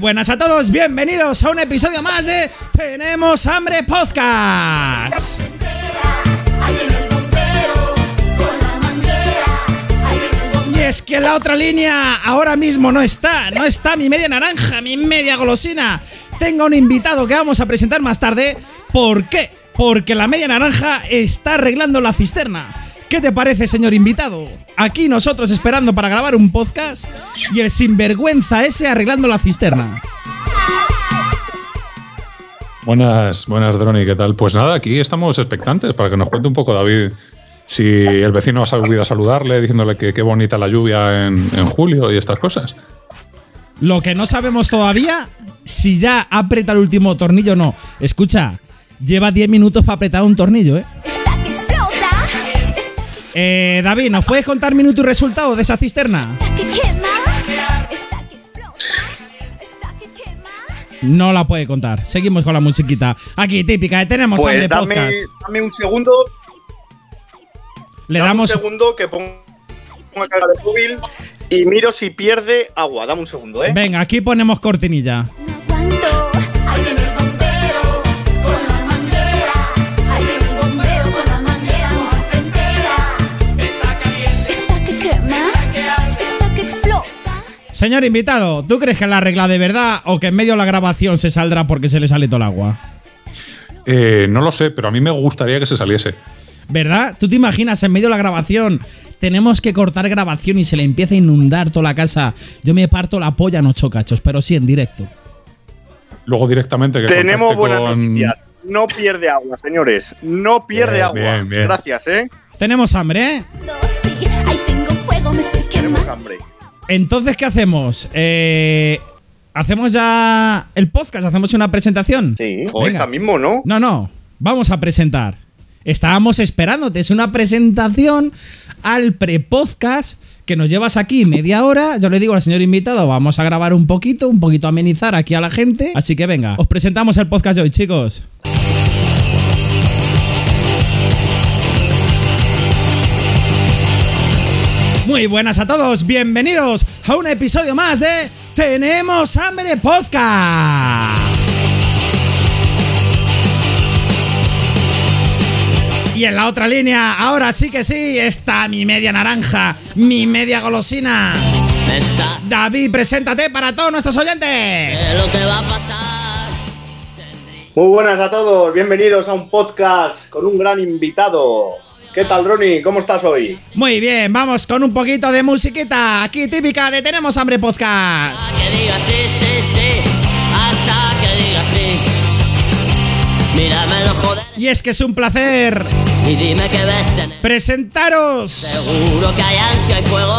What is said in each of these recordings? buenas a todos, bienvenidos a un episodio más de Tenemos Hambre Podcast. Y es que en la otra línea ahora mismo no está mi media naranja, mi media golosina. Tengo un invitado que vamos a presentar más tarde. ¿Por qué? Porque la media naranja está arreglando la cisterna. ¿Qué te parece, señor invitado? Aquí nosotros esperando para grabar un podcast y el sinvergüenza ese arreglando la cisterna. Buenas, Droni, ¿qué tal? Pues nada, aquí estamos expectantes para que nos cuente un poco, David, si el vecino ha salido a saludarle, diciéndole que qué bonita la lluvia en julio y estas cosas. Lo que no sabemos todavía, si ya aprieta el último tornillo o no. Escucha, lleva 10 minutos para apretar un tornillo, ¿eh? David, ¿nos puedes contar minuto y resultado de esa cisterna? No la puede contar. Seguimos con la musiquita. Aquí, típica, Tenemos Hambre Podcast. Dame un segundo. Dame un segundo que pongo una carga de móvil y miro si pierde agua. Dame un segundo, ¿eh? Venga, aquí ponemos cortinilla. Señor invitado, ¿tú crees que la regla de verdad o que en medio de la grabación se saldrá porque se le sale todo el agua? No lo sé, pero a mí me gustaría que se saliese. ¿Verdad? ¿Tú te imaginas en medio de la grabación? Tenemos que cortar grabación y se le empieza a inundar toda la casa. Yo me parto la polla, no chocachos, pero sí en directo. Luego directamente que tenemos buenas noticias. No pierde agua, señores. No pierde agua. Bien, bien. Gracias, ¿eh? Tenemos hambre, ¿eh? No, sí, ahí tengo fuego, me estoy quemando. Tenemos hambre. Entonces, ¿qué hacemos? ¿Hacemos ya el podcast? ¿Hacemos una presentación? Sí. O esta mismo, ¿no? No. Vamos a presentar. Estábamos esperándote. Es una presentación al pre-podcast que nos llevas aquí media hora. Yo le digo al señor invitado, vamos a grabar un poquito amenizar aquí a la gente. Así que venga, os presentamos el podcast de hoy, chicos. Muy buenas a todos, bienvenidos a un episodio más de Tenemos Hambre Podcast. Y en la otra línea, ahora sí que sí, está mi media naranja, mi media golosina. David, preséntate para todos nuestros oyentes. ¿Qué es lo que va a pasar? Muy buenas a todos, bienvenidos a un podcast con un gran invitado. ¿Qué tal, Droni? ¿Cómo estás hoy? Muy bien, vamos con un poquito de musiquita. Aquí típica de Tenemos Hambre Podcast. Hasta que diga sí, hasta que diga sí. Míramelo, joder. Y es que es un placer. Y dime que ves en el... presentaros. Seguro que hay ansia y fuego.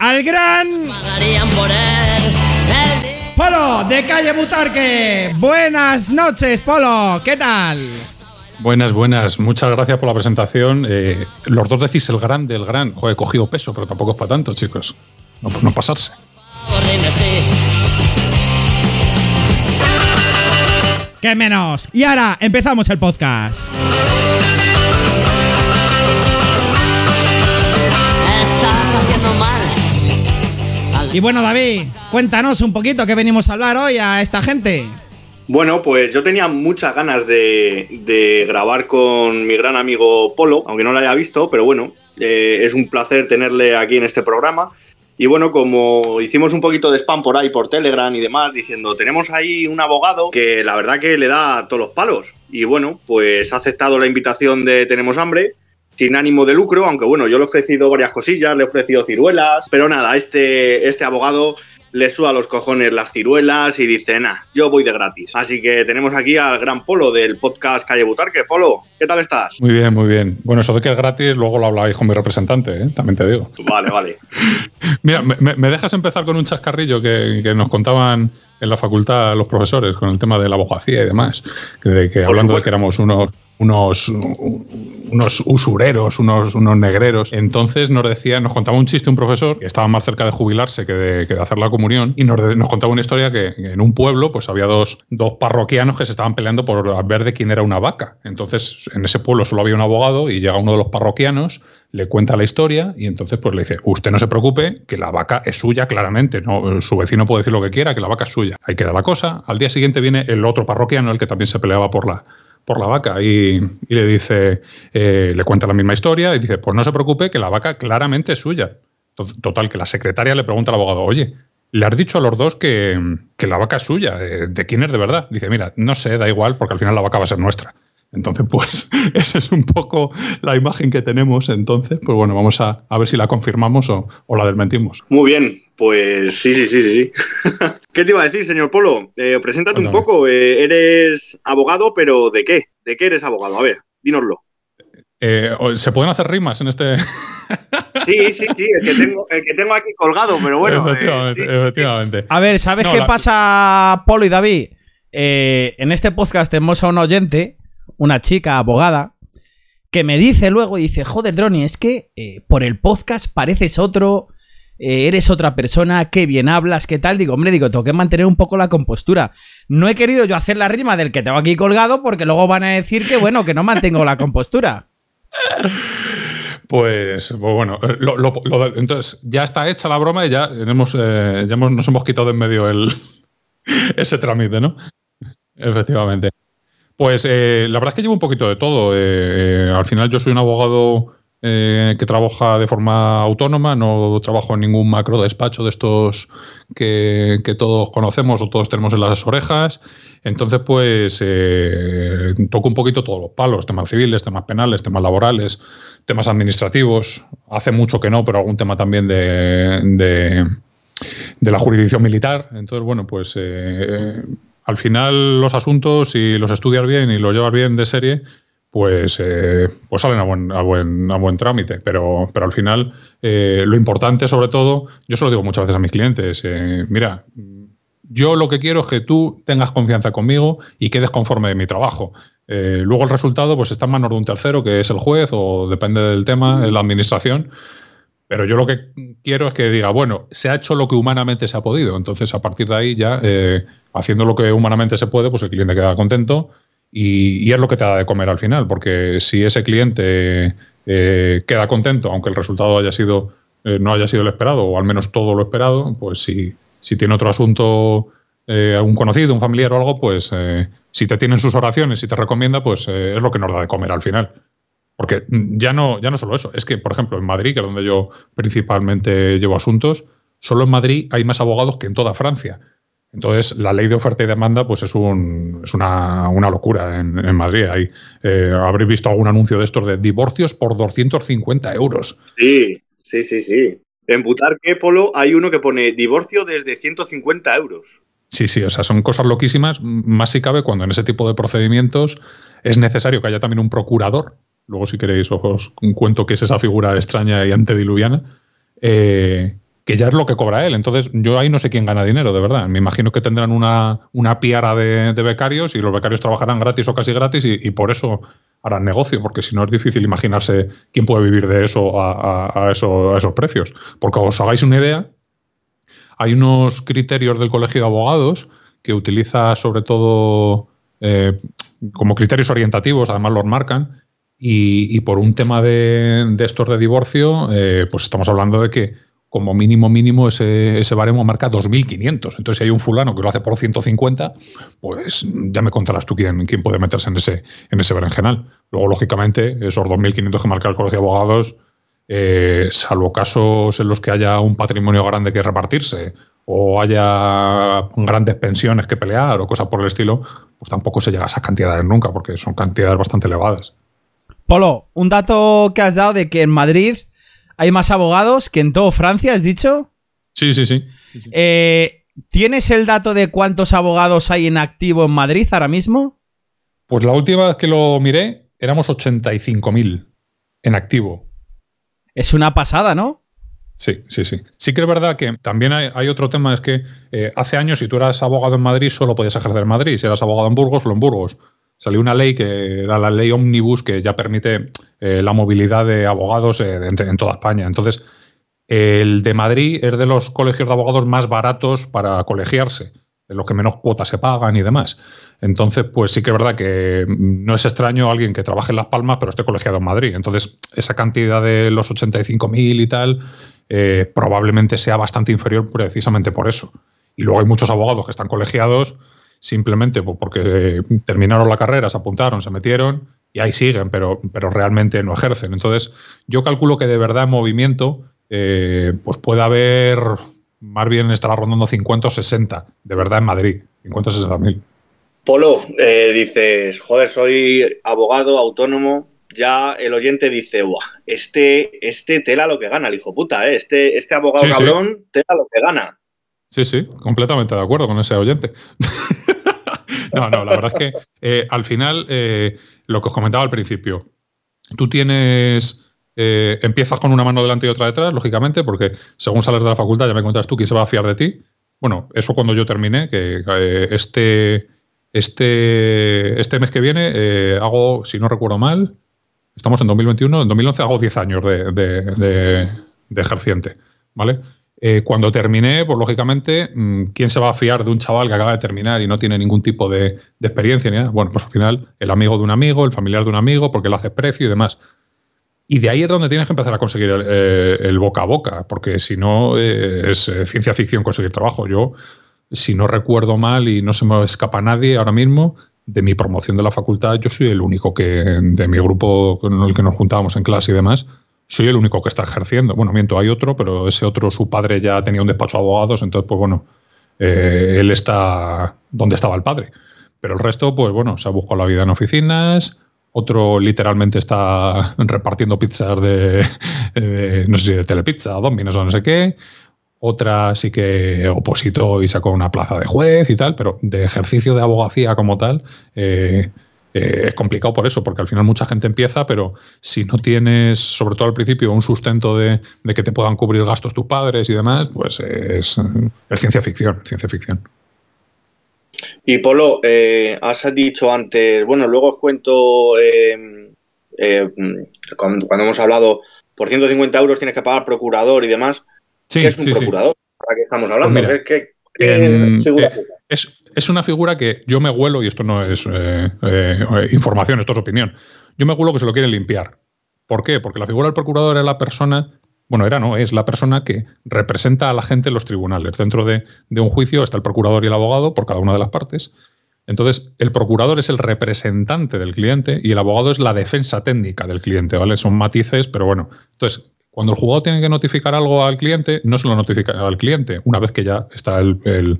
Al gran... pagarían por él. El... Polo, de Calle Butarque. Buenas noches, Polo. ¿Qué tal? Buenas. Muchas gracias por la presentación. Los dos decís el gran. Joder, he cogido peso, pero tampoco es para tanto, chicos. No pasarse. ¡Qué menos! Y ahora empezamos el podcast. Estás haciendo mal. Y bueno, David, cuéntanos un poquito qué venimos a hablar hoy a esta gente. Bueno, pues yo tenía muchas ganas de grabar con mi gran amigo Polo, aunque no lo haya visto, pero bueno, es un placer tenerle aquí en este programa. Y bueno, como hicimos un poquito de spam por ahí, por Telegram y demás, diciendo, tenemos ahí un abogado que la verdad que le da todos los palos. Y bueno, pues ha aceptado la invitación de Tenemos Hambre, sin ánimo de lucro, aunque bueno, yo le he ofrecido varias cosillas, le he ofrecido ciruelas, pero nada, este abogado... le suda los cojones las ciruelas y dice, nah, yo voy de gratis. Así que tenemos aquí al gran Polo del podcast Calle Butarque. Polo, ¿qué tal estás? Muy bien. Bueno, eso de que es gratis, luego lo habláis con mi representante, ¿eh? También te digo. Vale. Mira, ¿me dejas empezar con un chascarrillo que nos contaban en la facultad los profesores con el tema de la abogacía y demás? Que hablando de que éramos unos unos usureros, unos negreros. Entonces nos contaba un chiste un profesor que estaba más cerca de jubilarse que de hacer la comunión, y nos contaba una historia que en un pueblo pues había dos parroquianos que se estaban peleando por ver de quién era una vaca. Entonces en ese pueblo solo había un abogado y llega uno de los parroquianos, le cuenta la historia y entonces pues le dice: usted no se preocupe, que la vaca es suya claramente, ¿no? Su vecino puede decir lo que quiera, que la vaca es suya. Ahí queda la cosa. Al día siguiente viene el otro parroquiano, el que también se peleaba por la vaca, y le dice, le cuenta la misma historia y dice: pues no se preocupe, que la vaca claramente es suya. Total, que la secretaria le pregunta al abogado: oye, le has dicho a los dos que la vaca es suya, ¿de quién es de verdad? Dice: mira, no sé, da igual, porque al final la vaca va a ser nuestra. Entonces, pues, esa es un poco la imagen que tenemos. Entonces, pues bueno, vamos a ver si la confirmamos o la desmentimos. Muy bien, pues sí. ¿Qué te iba a decir, señor Polo? Preséntate un poco. Eres abogado, pero ¿de qué? ¿De qué eres abogado? A ver, dínoslo. ¿Se pueden hacer rimas en este...? Sí, el que tengo aquí colgado, pero bueno. Efectivamente. A ver, ¿sabes qué pasa, Polo y David? En este podcast tenemos a un oyente... una chica abogada que me dice luego y dice: joder, Droni, es que por el podcast pareces otro, eres otra persona, qué bien hablas, qué tal. Digo, hombre, tengo que mantener un poco la compostura. No he querido yo hacer la rima del que tengo aquí colgado porque luego van a decir que, bueno, que no mantengo la compostura. Pues bueno, entonces ya está hecha la broma y nos hemos quitado de en medio ese trámite, ¿no? Efectivamente. Pues la verdad es que llevo un poquito de todo. Al final yo soy un abogado que trabaja de forma autónoma, no trabajo en ningún macro despacho de estos que todos conocemos o todos tenemos en las orejas. Entonces pues toco un poquito todos los palos: temas civiles, temas penales, temas laborales, temas administrativos. Hace mucho que no, pero algún tema también de la jurisdicción militar. Entonces bueno, pues... al final los asuntos, si los estudias bien y los llevas bien de serie, pues salen a buen trámite. Pero al final lo importante, sobre todo, yo se lo digo muchas veces a mis clientes: mira, yo lo que quiero es que tú tengas confianza conmigo y quedes conforme de mi trabajo. Luego el resultado pues está en manos de un tercero, que es el juez o, depende del tema, la administración. Pero yo lo que quiero es que diga: bueno, se ha hecho lo que humanamente se ha podido. Entonces, a partir de ahí ya, haciendo lo que humanamente se puede, pues el cliente queda contento y es lo que te da de comer al final. Porque si ese cliente queda contento, aunque el resultado no haya sido el esperado, o al menos todo lo esperado, pues si tiene otro asunto, un conocido, un familiar o algo, pues si te tienen sus oraciones y si te recomienda, pues es lo que nos da de comer al final. Porque ya no solo eso, es que, por ejemplo, en Madrid, que es donde yo principalmente llevo asuntos, solo en Madrid hay más abogados que en toda Francia. Entonces, la ley de oferta y demanda pues es una locura en Madrid. Habréis visto algún anuncio de estos de divorcios por 250 euros. Sí. En Butarque, Polo, hay uno que pone divorcio desde 150 euros. Sí, o sea, son cosas loquísimas, más si cabe cuando en ese tipo de procedimientos es necesario que haya también un procurador. Luego, si queréis, os cuento qué es esa figura extraña y antediluviana, que ya es lo que cobra él. Entonces, yo ahí no sé quién gana dinero, de verdad. Me imagino que tendrán una piara de becarios, y los becarios trabajarán gratis o casi gratis y por eso harán negocio, porque si no es difícil imaginarse quién puede vivir de eso a esos precios. Porque os hagáis una idea, hay unos criterios del Colegio de Abogados que utiliza sobre todo como criterios orientativos, además los marcan. Y por un tema de estos de divorcio, pues estamos hablando de que como mínimo ese baremo marca 2.500. Entonces, si hay un fulano que lo hace por 150, pues ya me contarás tú quién puede meterse en ese berenjenal. Luego, lógicamente, esos 2.500 que marca el Colegio de Abogados, salvo casos en los que haya un patrimonio grande que repartirse o haya grandes pensiones que pelear o cosas por el estilo, pues tampoco se llega a esas cantidades nunca, porque son cantidades bastante elevadas. Polo, un dato que has dado de que en Madrid hay más abogados que en toda Francia, ¿has dicho? Sí. ¿Tienes el dato de cuántos abogados hay en activo en Madrid ahora mismo? Pues la última vez que lo miré, éramos 85.000 en activo. Es una pasada, ¿no? Sí. Sí que es verdad que también hay otro tema, es que hace años, si tú eras abogado en Madrid, solo podías ejercer en Madrid. Si eras abogado en Burgos, solo en Burgos. salió una ley que era la ley Omnibus, que ya permite la movilidad de abogados en toda España. Entonces, el de Madrid es de los colegios de abogados más baratos para colegiarse, de los que menos cuotas se pagan y demás. Entonces, pues sí que es verdad que no es extraño alguien que trabaje en Las Palmas pero esté colegiado en Madrid. Entonces, esa cantidad de los 85.000 y tal probablemente sea bastante inferior precisamente por eso. Y luego hay muchos abogados que están colegiados simplemente porque terminaron la carrera, se apuntaron, se metieron y ahí siguen, pero realmente no ejercen. Entonces, yo calculo que de verdad en movimiento pues puede haber... Más bien estará rondando 50 o 60, de verdad, en Madrid, 50 o 60 mil. Polo, dices, joder, soy abogado, autónomo, ya el oyente dice, buah, este tela lo que gana, el hijo puta, este abogado sí, cabrón, sí. Tela lo que gana. Sí, sí, completamente de acuerdo con ese oyente. No, la verdad es que al final, lo que os comentaba al principio, tú tienes... empiezas con una mano delante y otra detrás, lógicamente, porque según sales de la facultad ya me cuentas tú quién se va a fiar de ti. Bueno, eso cuando yo terminé, que este mes que viene hago, si no recuerdo mal, estamos en 2021, en 2011 hago 10 años de ejerciente, ¿vale? Cuando terminé, pues lógicamente, ¿quién se va a fiar de un chaval que acaba de terminar y no tiene ningún tipo de experiencia ni nada? Bueno, pues al final el amigo de un amigo, el familiar de un amigo, porque lo hace precio y demás. Y de ahí es donde tienes que empezar a conseguir el boca a boca, porque si no es ciencia ficción conseguir trabajo. Yo, si no recuerdo mal y no se me escapa nadie ahora mismo, de mi promoción de la facultad, yo soy el único que, de mi grupo con el que nos juntábamos en clase y demás, soy el único que está ejerciendo. Bueno, miento, hay otro, pero ese otro, su padre ya tenía un despacho de abogados, entonces, pues bueno, él está donde estaba el padre. Pero el resto, pues bueno, se ha buscado la vida en oficinas... Otro literalmente está repartiendo pizzas de no sé si de Telepizza, Domino's o no sé qué. Otra sí que opositó y sacó una plaza de juez y tal, pero de ejercicio de abogacía como tal es complicado por eso, porque al final mucha gente empieza, pero si no tienes, sobre todo al principio, un sustento de que te puedan cubrir gastos tus padres y demás, pues es ciencia ficción, ciencia ficción. Y Polo, has dicho antes, bueno, luego os cuento, cuando hemos hablado, por 150 euros tienes que pagar procurador y demás. Sí, ¿qué es un procurador? Sí. ¿Para qué estamos hablando? Pues mira, ¿Qué figura es esa? Es una figura que yo me huelo, y esto no es información, esto es opinión, yo me huelo que se lo quieren limpiar. ¿Por qué? Porque la figura del procurador era la persona... Bueno, es la persona que representa a la gente en los tribunales. Dentro de un juicio está el procurador y el abogado por cada una de las partes. Entonces, el procurador es el representante del cliente y el abogado es la defensa técnica del cliente, ¿vale? Son matices, pero bueno. Entonces, cuando el juzgado tiene que notificar algo al cliente, no se lo notifica al cliente, una vez que ya está el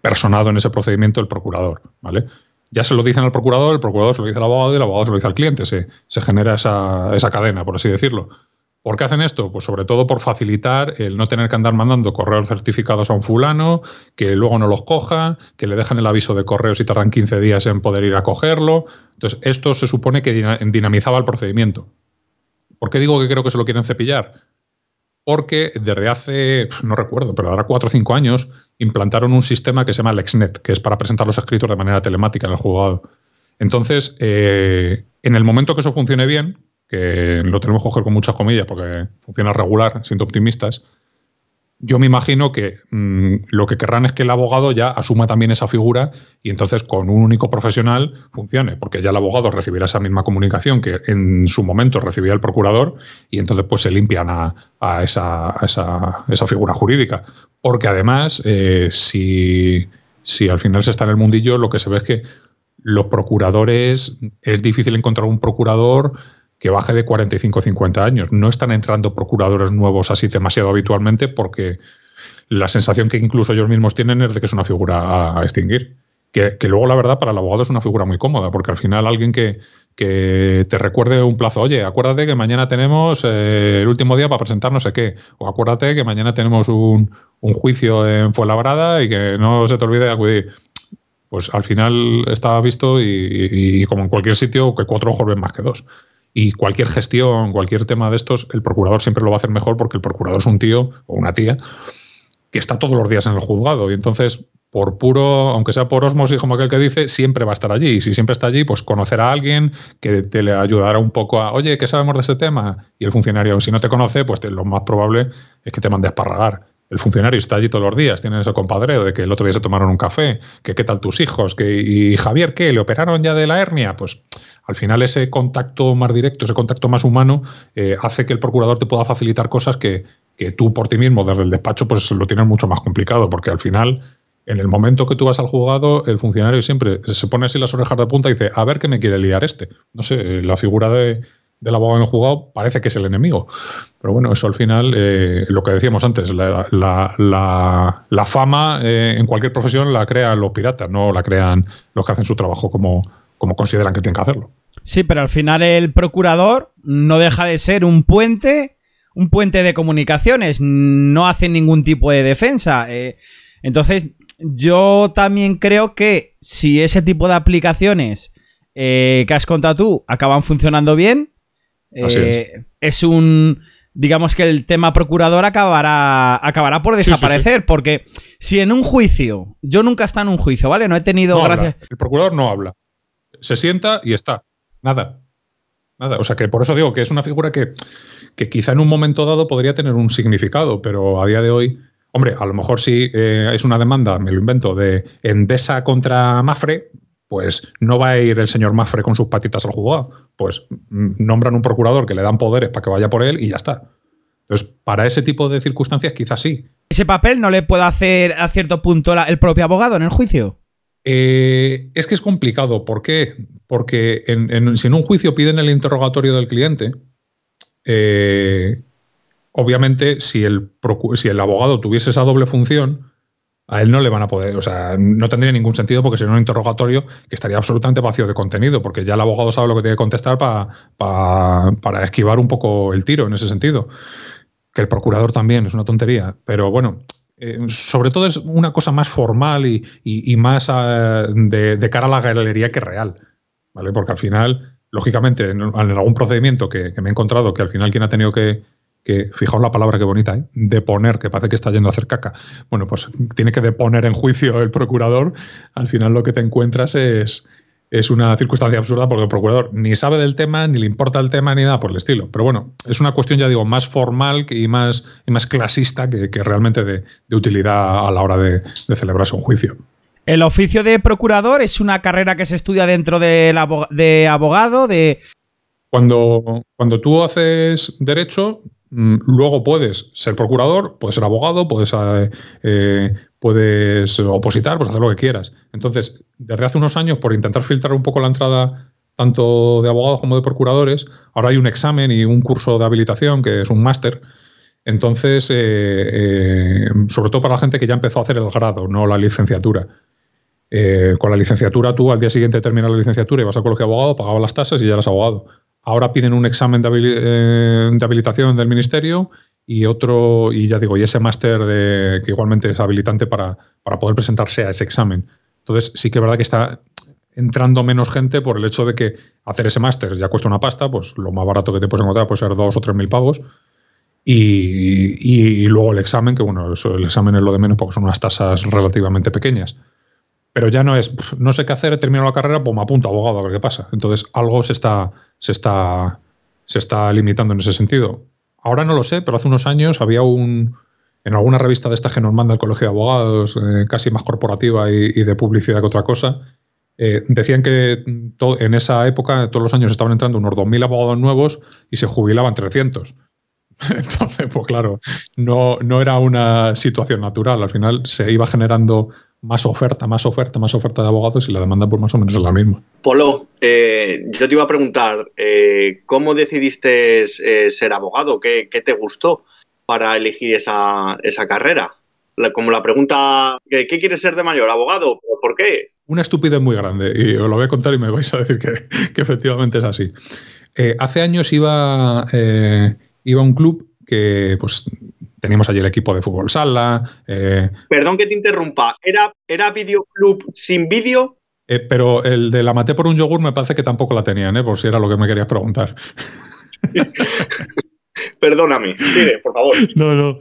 personado en ese procedimiento el procurador, ¿vale? Ya se lo dicen al procurador, el procurador se lo dice al abogado y el abogado se lo dice al cliente. Se genera esa cadena, por así decirlo. ¿Por qué hacen esto? Pues sobre todo por facilitar el no tener que andar mandando correos certificados a un fulano, que luego no los coja, que le dejan el aviso de correos y tardan 15 días en poder ir a cogerlo. Entonces, esto se supone que dinamizaba el procedimiento. ¿Por qué digo que creo que se lo quieren cepillar? Porque desde hace, no recuerdo, pero ahora 4 o 5 años, implantaron un sistema que se llama LexNet, que es para presentar los escritos de manera telemática en el juzgado. Entonces, en el momento que eso funcione bien, que lo tenemos que coger con muchas comillas porque funciona regular, siendo optimistas, yo me imagino que lo que querrán es que el abogado ya asuma también esa figura y entonces con un único profesional funcione, porque ya el abogado recibirá esa misma comunicación que en su momento recibía el procurador y entonces pues se limpian a esa figura jurídica. Porque además, si al final se está en el mundillo, lo que se ve es que los procuradores, es difícil encontrar un procurador que baje de 45 o 50 años. No están entrando procuradores nuevos así demasiado habitualmente porque la sensación que incluso ellos mismos tienen es de que es una figura a extinguir. Que luego, la verdad, para el abogado es una figura muy cómoda porque al final alguien que te recuerde un plazo, oye, acuérdate que mañana tenemos el último día para presentar no sé qué, o acuérdate que mañana tenemos un juicio en Fuenlabrada y que no se te olvide de acudir. Pues al final está visto y como en cualquier sitio, que 4 ojos ven más que 2. Y cualquier gestión, cualquier tema de estos, el procurador siempre lo va a hacer mejor porque el procurador es un tío o una tía que está todos los días en el juzgado. Y entonces, por puro, aunque sea por osmosis, como aquel que dice, siempre va a estar allí. Y si siempre está allí, pues conocerá a alguien que te le ayudará un poco a, oye, ¿qué sabemos de este tema? Y el funcionario, si no te conoce, pues lo más probable es que te mande a esparragar. El funcionario está allí todos los días, tiene ese compadreo de que el otro día se tomaron un café, que qué tal tus hijos, que y Javier, ¿qué? ¿Le operaron ya de la hernia? Pues al final ese contacto más directo, ese contacto más humano, hace que el procurador te pueda facilitar cosas que tú por ti mismo desde el despacho pues lo tienes mucho más complicado, porque al final, en el momento que tú vas al juzgado, el funcionario siempre se pone así las orejas de punta y dice, a ver qué me quiere liar este. No sé, la figura del abogado en el juzgado parece que es el enemigo. Pero bueno, eso al final, lo que decíamos antes, la fama en cualquier profesión la crean los piratas, no la crean los que hacen su trabajo como consideran que tienen que hacerlo. Sí, pero al final el procurador no deja de ser un puente de comunicaciones, no hace ningún tipo de defensa. Entonces, yo también creo que si ese tipo de aplicaciones que has contado tú acaban funcionando bien, es un, digamos que el tema procurador acabará por desaparecer, sí. Porque si en un juicio, yo nunca he estado en un juicio, ¿vale? No he tenido, no gracias. Habla. El procurador no habla, se sienta y está, nada, o sea que por eso digo que es una figura que quizá en un momento dado podría tener un significado, pero a día de hoy, hombre, a lo mejor si es una demanda, me lo invento, de Endesa contra Mafre, pues no va a ir el señor Mafre con sus patitas al juzgado. Pues nombran un procurador que le dan poderes para que vaya por él y ya está. Entonces, para ese tipo de circunstancias quizás sí. ¿Ese papel no le puede hacer a cierto punto el propio abogado en el juicio? Es que es complicado. ¿Por qué? Porque si en un juicio piden el interrogatorio del cliente, obviamente si el abogado tuviese esa doble función, a él no le van a poder, o sea, no tendría ningún sentido, porque sería un interrogatorio que estaría absolutamente vacío de contenido, porque ya el abogado sabe lo que tiene que contestar para esquivar un poco el tiro en ese sentido. Que el procurador también es una tontería, pero bueno, sobre todo es una cosa más formal y más de cara a la galería que real, ¿vale? Porque al final, lógicamente, en algún procedimiento que me he encontrado, que al final quien ha tenido que fijaos la palabra que bonita, ¿eh? Deponer, que parece que está yendo a hacer caca. Bueno, pues tiene que deponer en juicio el procurador. Al final lo que te encuentras es una circunstancia absurda, porque el procurador ni sabe del tema, ni le importa el tema, ni nada por el estilo. Pero bueno, es una cuestión, ya digo, más formal y más clasista que realmente de utilidad a la hora de celebrarse un juicio. El oficio de procurador es una carrera que se estudia dentro de abogado. Cuando tú haces derecho, luego puedes ser procurador, puedes ser abogado, puedes opositar, puedes hacer lo que quieras. Entonces, desde hace unos años, por intentar filtrar un poco la entrada tanto de abogados como de procuradores, ahora hay un examen y un curso de habilitación que es un máster. Entonces, sobre todo para la gente que ya empezó a hacer el grado, no la licenciatura. Con la licenciatura, tú al día siguiente terminas la licenciatura y vas al colegio de abogados, pagabas las tasas y ya eras abogado. Ahora piden un examen de habilitación del ministerio y otro, y ya digo, y ese máster que igualmente es habilitante para poder presentarse a ese examen. Entonces sí que es verdad que está entrando menos gente por el hecho de que hacer ese máster ya cuesta una pasta, pues lo más barato que te puedes encontrar puede ser 2 o 3.000 pavos. Y luego el examen, que bueno, el examen es lo de menos porque son unas tasas relativamente pequeñas. Pero ya no es, no sé qué hacer, he terminado la carrera, pues me apunto a abogado a ver qué pasa. Entonces algo se está limitando en ese sentido. Ahora no lo sé, pero hace unos años había en alguna revista de estas que nos manda el Colegio de Abogados, casi más corporativa y de publicidad que otra cosa, decían que en esa época todos los años estaban entrando unos 2.000 abogados nuevos y se jubilaban 300. Entonces, pues claro, no era una situación natural. Al final se iba generando más oferta de abogados y la demanda por más o menos es la misma. Polo, yo te iba a preguntar, ¿cómo decidiste ser abogado? ¿Qué te gustó para elegir esa carrera? Como la pregunta, ¿qué quieres ser de mayor? ¿Abogado? ¿Por qué? Una estupidez muy grande, y os lo voy a contar y me vais a decir que efectivamente es así. Hace años iba a un club que pues teníamos allí el equipo de fútbol sala. Perdón que te interrumpa. ¿Era videoclub sin vídeo? Pero el de la maté por un yogur me parece que tampoco la tenían, por si era lo que me querías preguntar. Perdóname, sigue, por favor. No,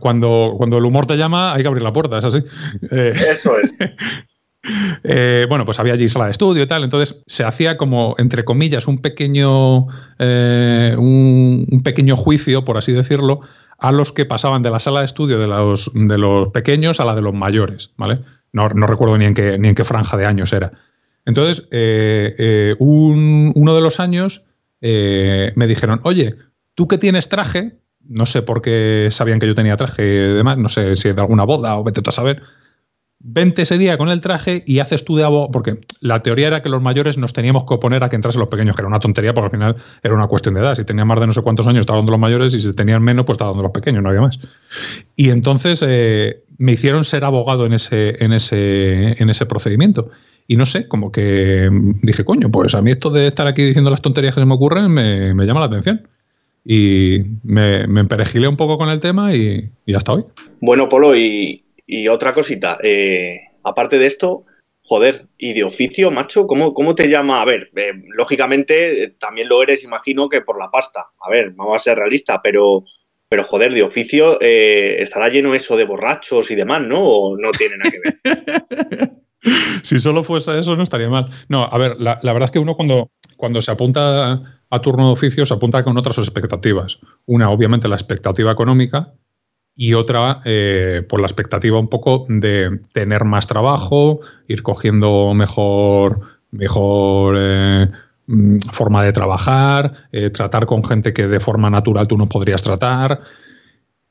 Cuando el humor te llama, hay que abrir la puerta, es así. Eso es. Bueno, pues había allí sala de estudio y tal, entonces se hacía como, entre comillas, un pequeño juicio, por así decirlo, a los que pasaban de la sala de estudio de los pequeños a la de los mayores, ¿vale? No recuerdo ni en qué franja de años era. Entonces, uno de los años me dijeron, oye, tú que tienes traje, no sé por qué sabían que yo tenía traje y demás, no sé si es de alguna boda o vete tú a saber, vente ese día con el traje y haces tú de abogado, porque la teoría era que los mayores nos teníamos que oponer a que entrasen los pequeños, que era una tontería porque al final era una cuestión de edad. Si tenían más de no sé cuántos años estaban dando los mayores y si tenían menos pues estaban dando los pequeños, no había más. Y entonces me hicieron ser abogado en ese procedimiento. Y no sé, como que dije, coño, pues a mí esto de estar aquí diciendo las tonterías que se me ocurren me llama la atención. Y me emperejilé un poco con el tema y hasta hoy. Bueno, Polo, y otra cosita, aparte de esto, joder, y de oficio, macho, ¿cómo te llama? A ver, lógicamente también lo eres, imagino, que por la pasta. A ver, vamos a ser realistas, pero joder, de oficio estará lleno eso de borrachos y demás, ¿no? ¿O no tiene nada que ver? Si solo fuese eso no estaría mal. No, a ver, la verdad es que uno cuando se apunta a turno de oficio se apunta con otras expectativas. Una, obviamente, la expectativa económica. Y otra, por la expectativa un poco de tener más trabajo, ir cogiendo mejor forma de trabajar, tratar con gente que de forma natural tú no podrías tratar.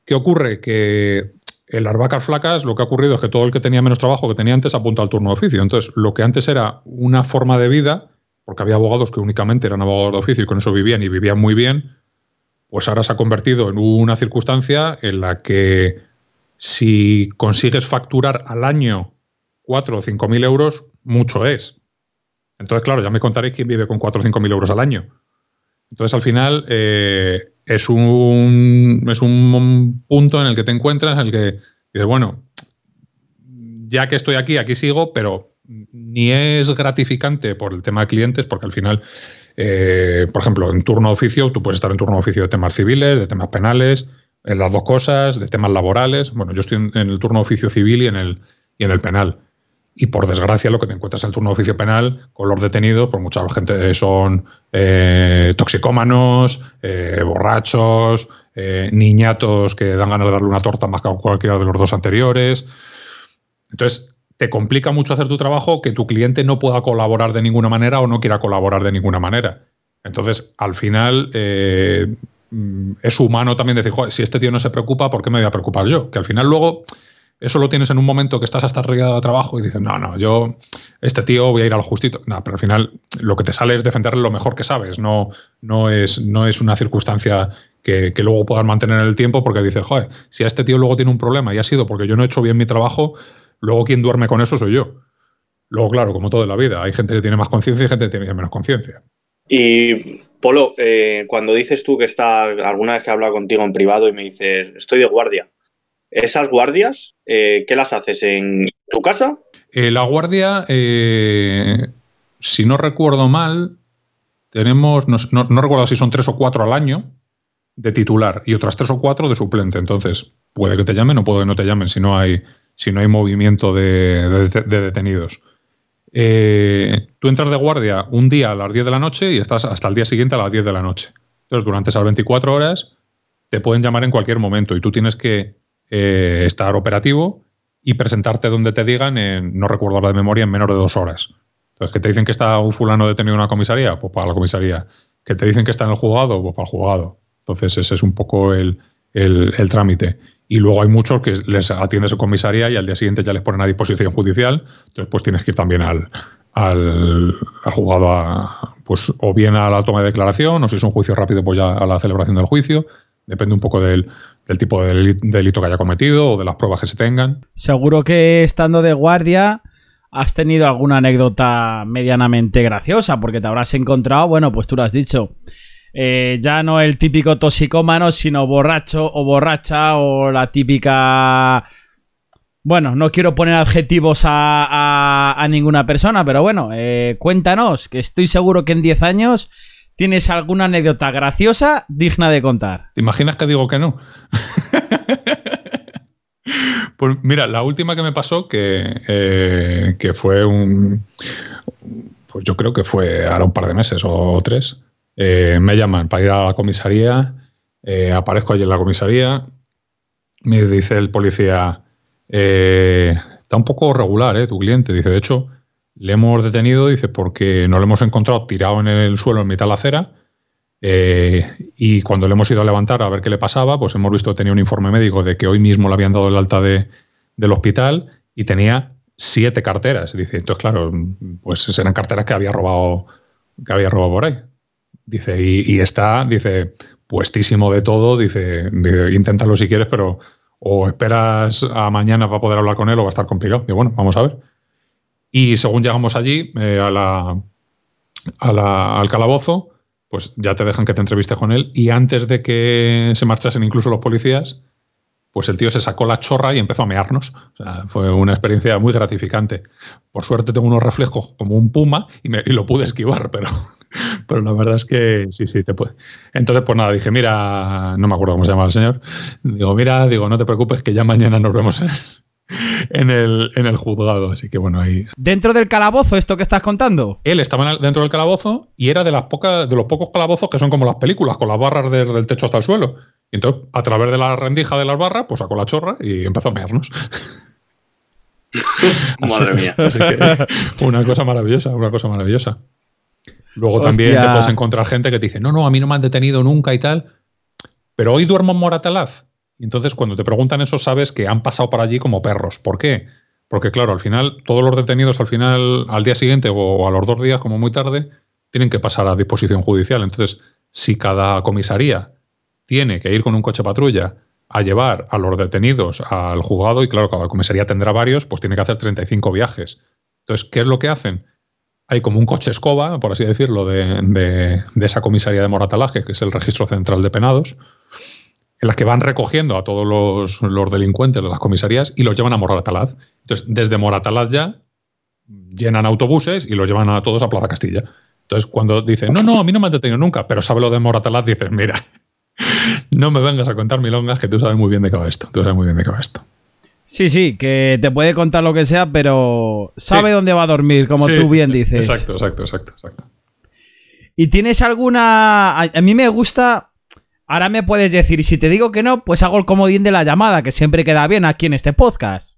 ¿Qué ocurre? Que en las vacas flacas lo que ha ocurrido es que todo el que tenía menos trabajo que tenía antes apunta al turno de oficio. Entonces, lo que antes era una forma de vida, porque había abogados que únicamente eran abogados de oficio y con eso vivían y vivían muy bien, pues ahora se ha convertido en una circunstancia en la que si consigues facturar al año 4 o 5.000 euros, mucho es. Entonces, claro, ya me contaréis quién vive con 4 o 5.000 euros al año. Entonces, al final, es un punto en el que te encuentras, en el que dices, bueno, ya que estoy aquí sigo, pero ni es gratificante por el tema de clientes, porque al final... por ejemplo, en turno de oficio, tú puedes estar en turno de oficio de temas civiles, de temas penales, en las dos cosas, de temas laborales. Bueno, yo estoy en el turno de oficio civil y en el penal. Y por desgracia, lo que te encuentras en el turno de oficio penal, con los detenidos, pues mucha gente son toxicómanos, borrachos, niñatos que dan ganas de darle una torta más que a cualquiera de los dos anteriores. Entonces, te complica mucho hacer tu trabajo que tu cliente no pueda colaborar de ninguna manera o no quiera colaborar de ninguna manera. Entonces, al final, es humano también decir, joder, si este tío no se preocupa, ¿por qué me voy a preocupar yo? Que al final luego eso lo tienes en un momento que estás hasta arriba de trabajo y dices, no, yo, este tío voy a ir al justito. No, pero al final lo que te sale es defenderle lo mejor que sabes. No es una circunstancia que luego puedas mantener en el tiempo porque dices, joder, si a este tío luego tiene un problema y ha sido porque yo no he hecho bien mi trabajo, luego quien duerme con eso soy yo. Luego, claro, como todo en la vida, hay gente que tiene más conciencia y gente que tiene menos conciencia. Y, Polo, cuando dices tú que estás, alguna vez que he hablado contigo en privado y me dices, estoy de guardia, ¿esas guardias qué las haces en tu casa? La guardia, si no recuerdo mal, tenemos, no recuerdo si son 3 o 4 al año de titular y otras 3 o 4 de suplente. Entonces, puede que te llamen o puede que no te llamen si no hay... si no hay movimiento de detenidos. Tú entras de guardia un día a las 10 de la noche y estás hasta el día siguiente a las 10 de la noche. Entonces, durante esas 24 horas te pueden llamar en cualquier momento y tú tienes que estar operativo y presentarte donde te digan, no recuerdo la de memoria, en menos de 2 horas. Entonces, que te dicen que está un fulano detenido en una comisaría, pues para la comisaría. Que te dicen que está en el juzgado, pues para el juzgado. Entonces, ese es un poco el trámite. Y luego hay muchos que les atiende su comisaría y al día siguiente ya les ponen a disposición judicial. Entonces, pues tienes que ir también al juzgado pues o bien a la toma de declaración, o si es un juicio rápido, pues ya a la celebración del juicio. Depende un poco del tipo de delito que haya cometido o de las pruebas que se tengan. Seguro que estando de guardia has tenido alguna anécdota medianamente graciosa, porque te habrás encontrado, bueno, pues tú lo has dicho, ya no el típico toxicómano, sino borracho o borracha o la típica... Bueno, no quiero poner adjetivos a ninguna persona, pero bueno, cuéntanos, que estoy seguro que en 10 años ¿Tienes alguna anécdota graciosa digna de contar? ¿Te imaginas que digo que no? Pues mira, la última que me pasó, que fue un... Pues yo creo que fue ahora un par de meses o tres. Me llaman para ir a la comisaría. Aparezco allí en la comisaría. Me dice el policía, está un poco regular, tu cliente. Dice, de hecho, le hemos detenido, dice, porque no lo hemos encontrado tirado en el suelo en mitad de la acera. Y cuando le hemos ido a levantar a ver qué le pasaba, pues hemos visto que tenía un informe médico de que hoy mismo le habían dado el alta del hospital y tenía 7 carteras. Dice, entonces, claro, pues eran carteras que había robado por ahí. Dice, y está, dice, puestísimo de todo. Dice, inténtalo si quieres, pero o esperas a mañana para poder hablar con él o va a estar complicado. Dice, bueno, vamos a ver. Y según llegamos allí, al calabozo, pues ya te dejan que te entrevistes con él, y antes de que se marchasen incluso los policías, pues el tío se sacó la chorra y empezó a mearnos. O sea, fue una experiencia muy gratificante. Por suerte tengo unos reflejos como un puma y lo pude esquivar, pero la verdad es que sí, te puede. Entonces, pues nada, dije, mira, no me acuerdo cómo se llamaba el señor, digo, mira, digo, no te preocupes que ya mañana nos vemos en el juzgado, así que bueno, ahí. ¿Dentro del calabozo esto que estás contando? Él estaba dentro del calabozo y era de los pocos calabozos que son como las películas, con las barras desde el techo hasta el suelo. Y entonces, a través de la rendija de las barras, pues sacó la chorra y empezó a mearnos. Madre mía. Así que una cosa maravillosa. Luego Hostia. También te puedes encontrar gente que te dice, no, a mí no me han detenido nunca y tal, pero hoy duermo en Moratalaz. Entonces, cuando te preguntan eso, sabes que han pasado por allí como perros. ¿Por qué? Porque, claro, al final, todos los detenidos al día siguiente o a los 2 días, como muy tarde, tienen que pasar a disposición judicial. Entonces, si cada comisaría tiene que ir con un coche patrulla a llevar a los detenidos al juzgado, y claro, cada comisaría tendrá varios, pues tiene que hacer 35 viajes. Entonces, ¿qué es lo que hacen? Hay como un coche escoba, por así decirlo, de esa comisaría de Moratalaz, que es el registro central de penados, en las que van recogiendo a todos los delincuentes de las comisarías y los llevan a Moratalaz. Entonces, desde Moratalaz ya llenan autobuses y los llevan a todos a Plaza Castilla. Entonces, cuando dicen, no, a mí no me han detenido nunca, pero sabe lo de Moratalaz, dices, mira, no me vengas a contar milongas, que tú sabes muy bien de qué va esto. Sí, que te puede contar lo que sea, pero sabe dónde va a dormir, como tú bien dices. Exacto. ¿Y tienes alguna...? A mí me gusta... Ahora me puedes decir, si te digo que no, pues hago el comodín de la llamada, que siempre queda bien aquí en este podcast.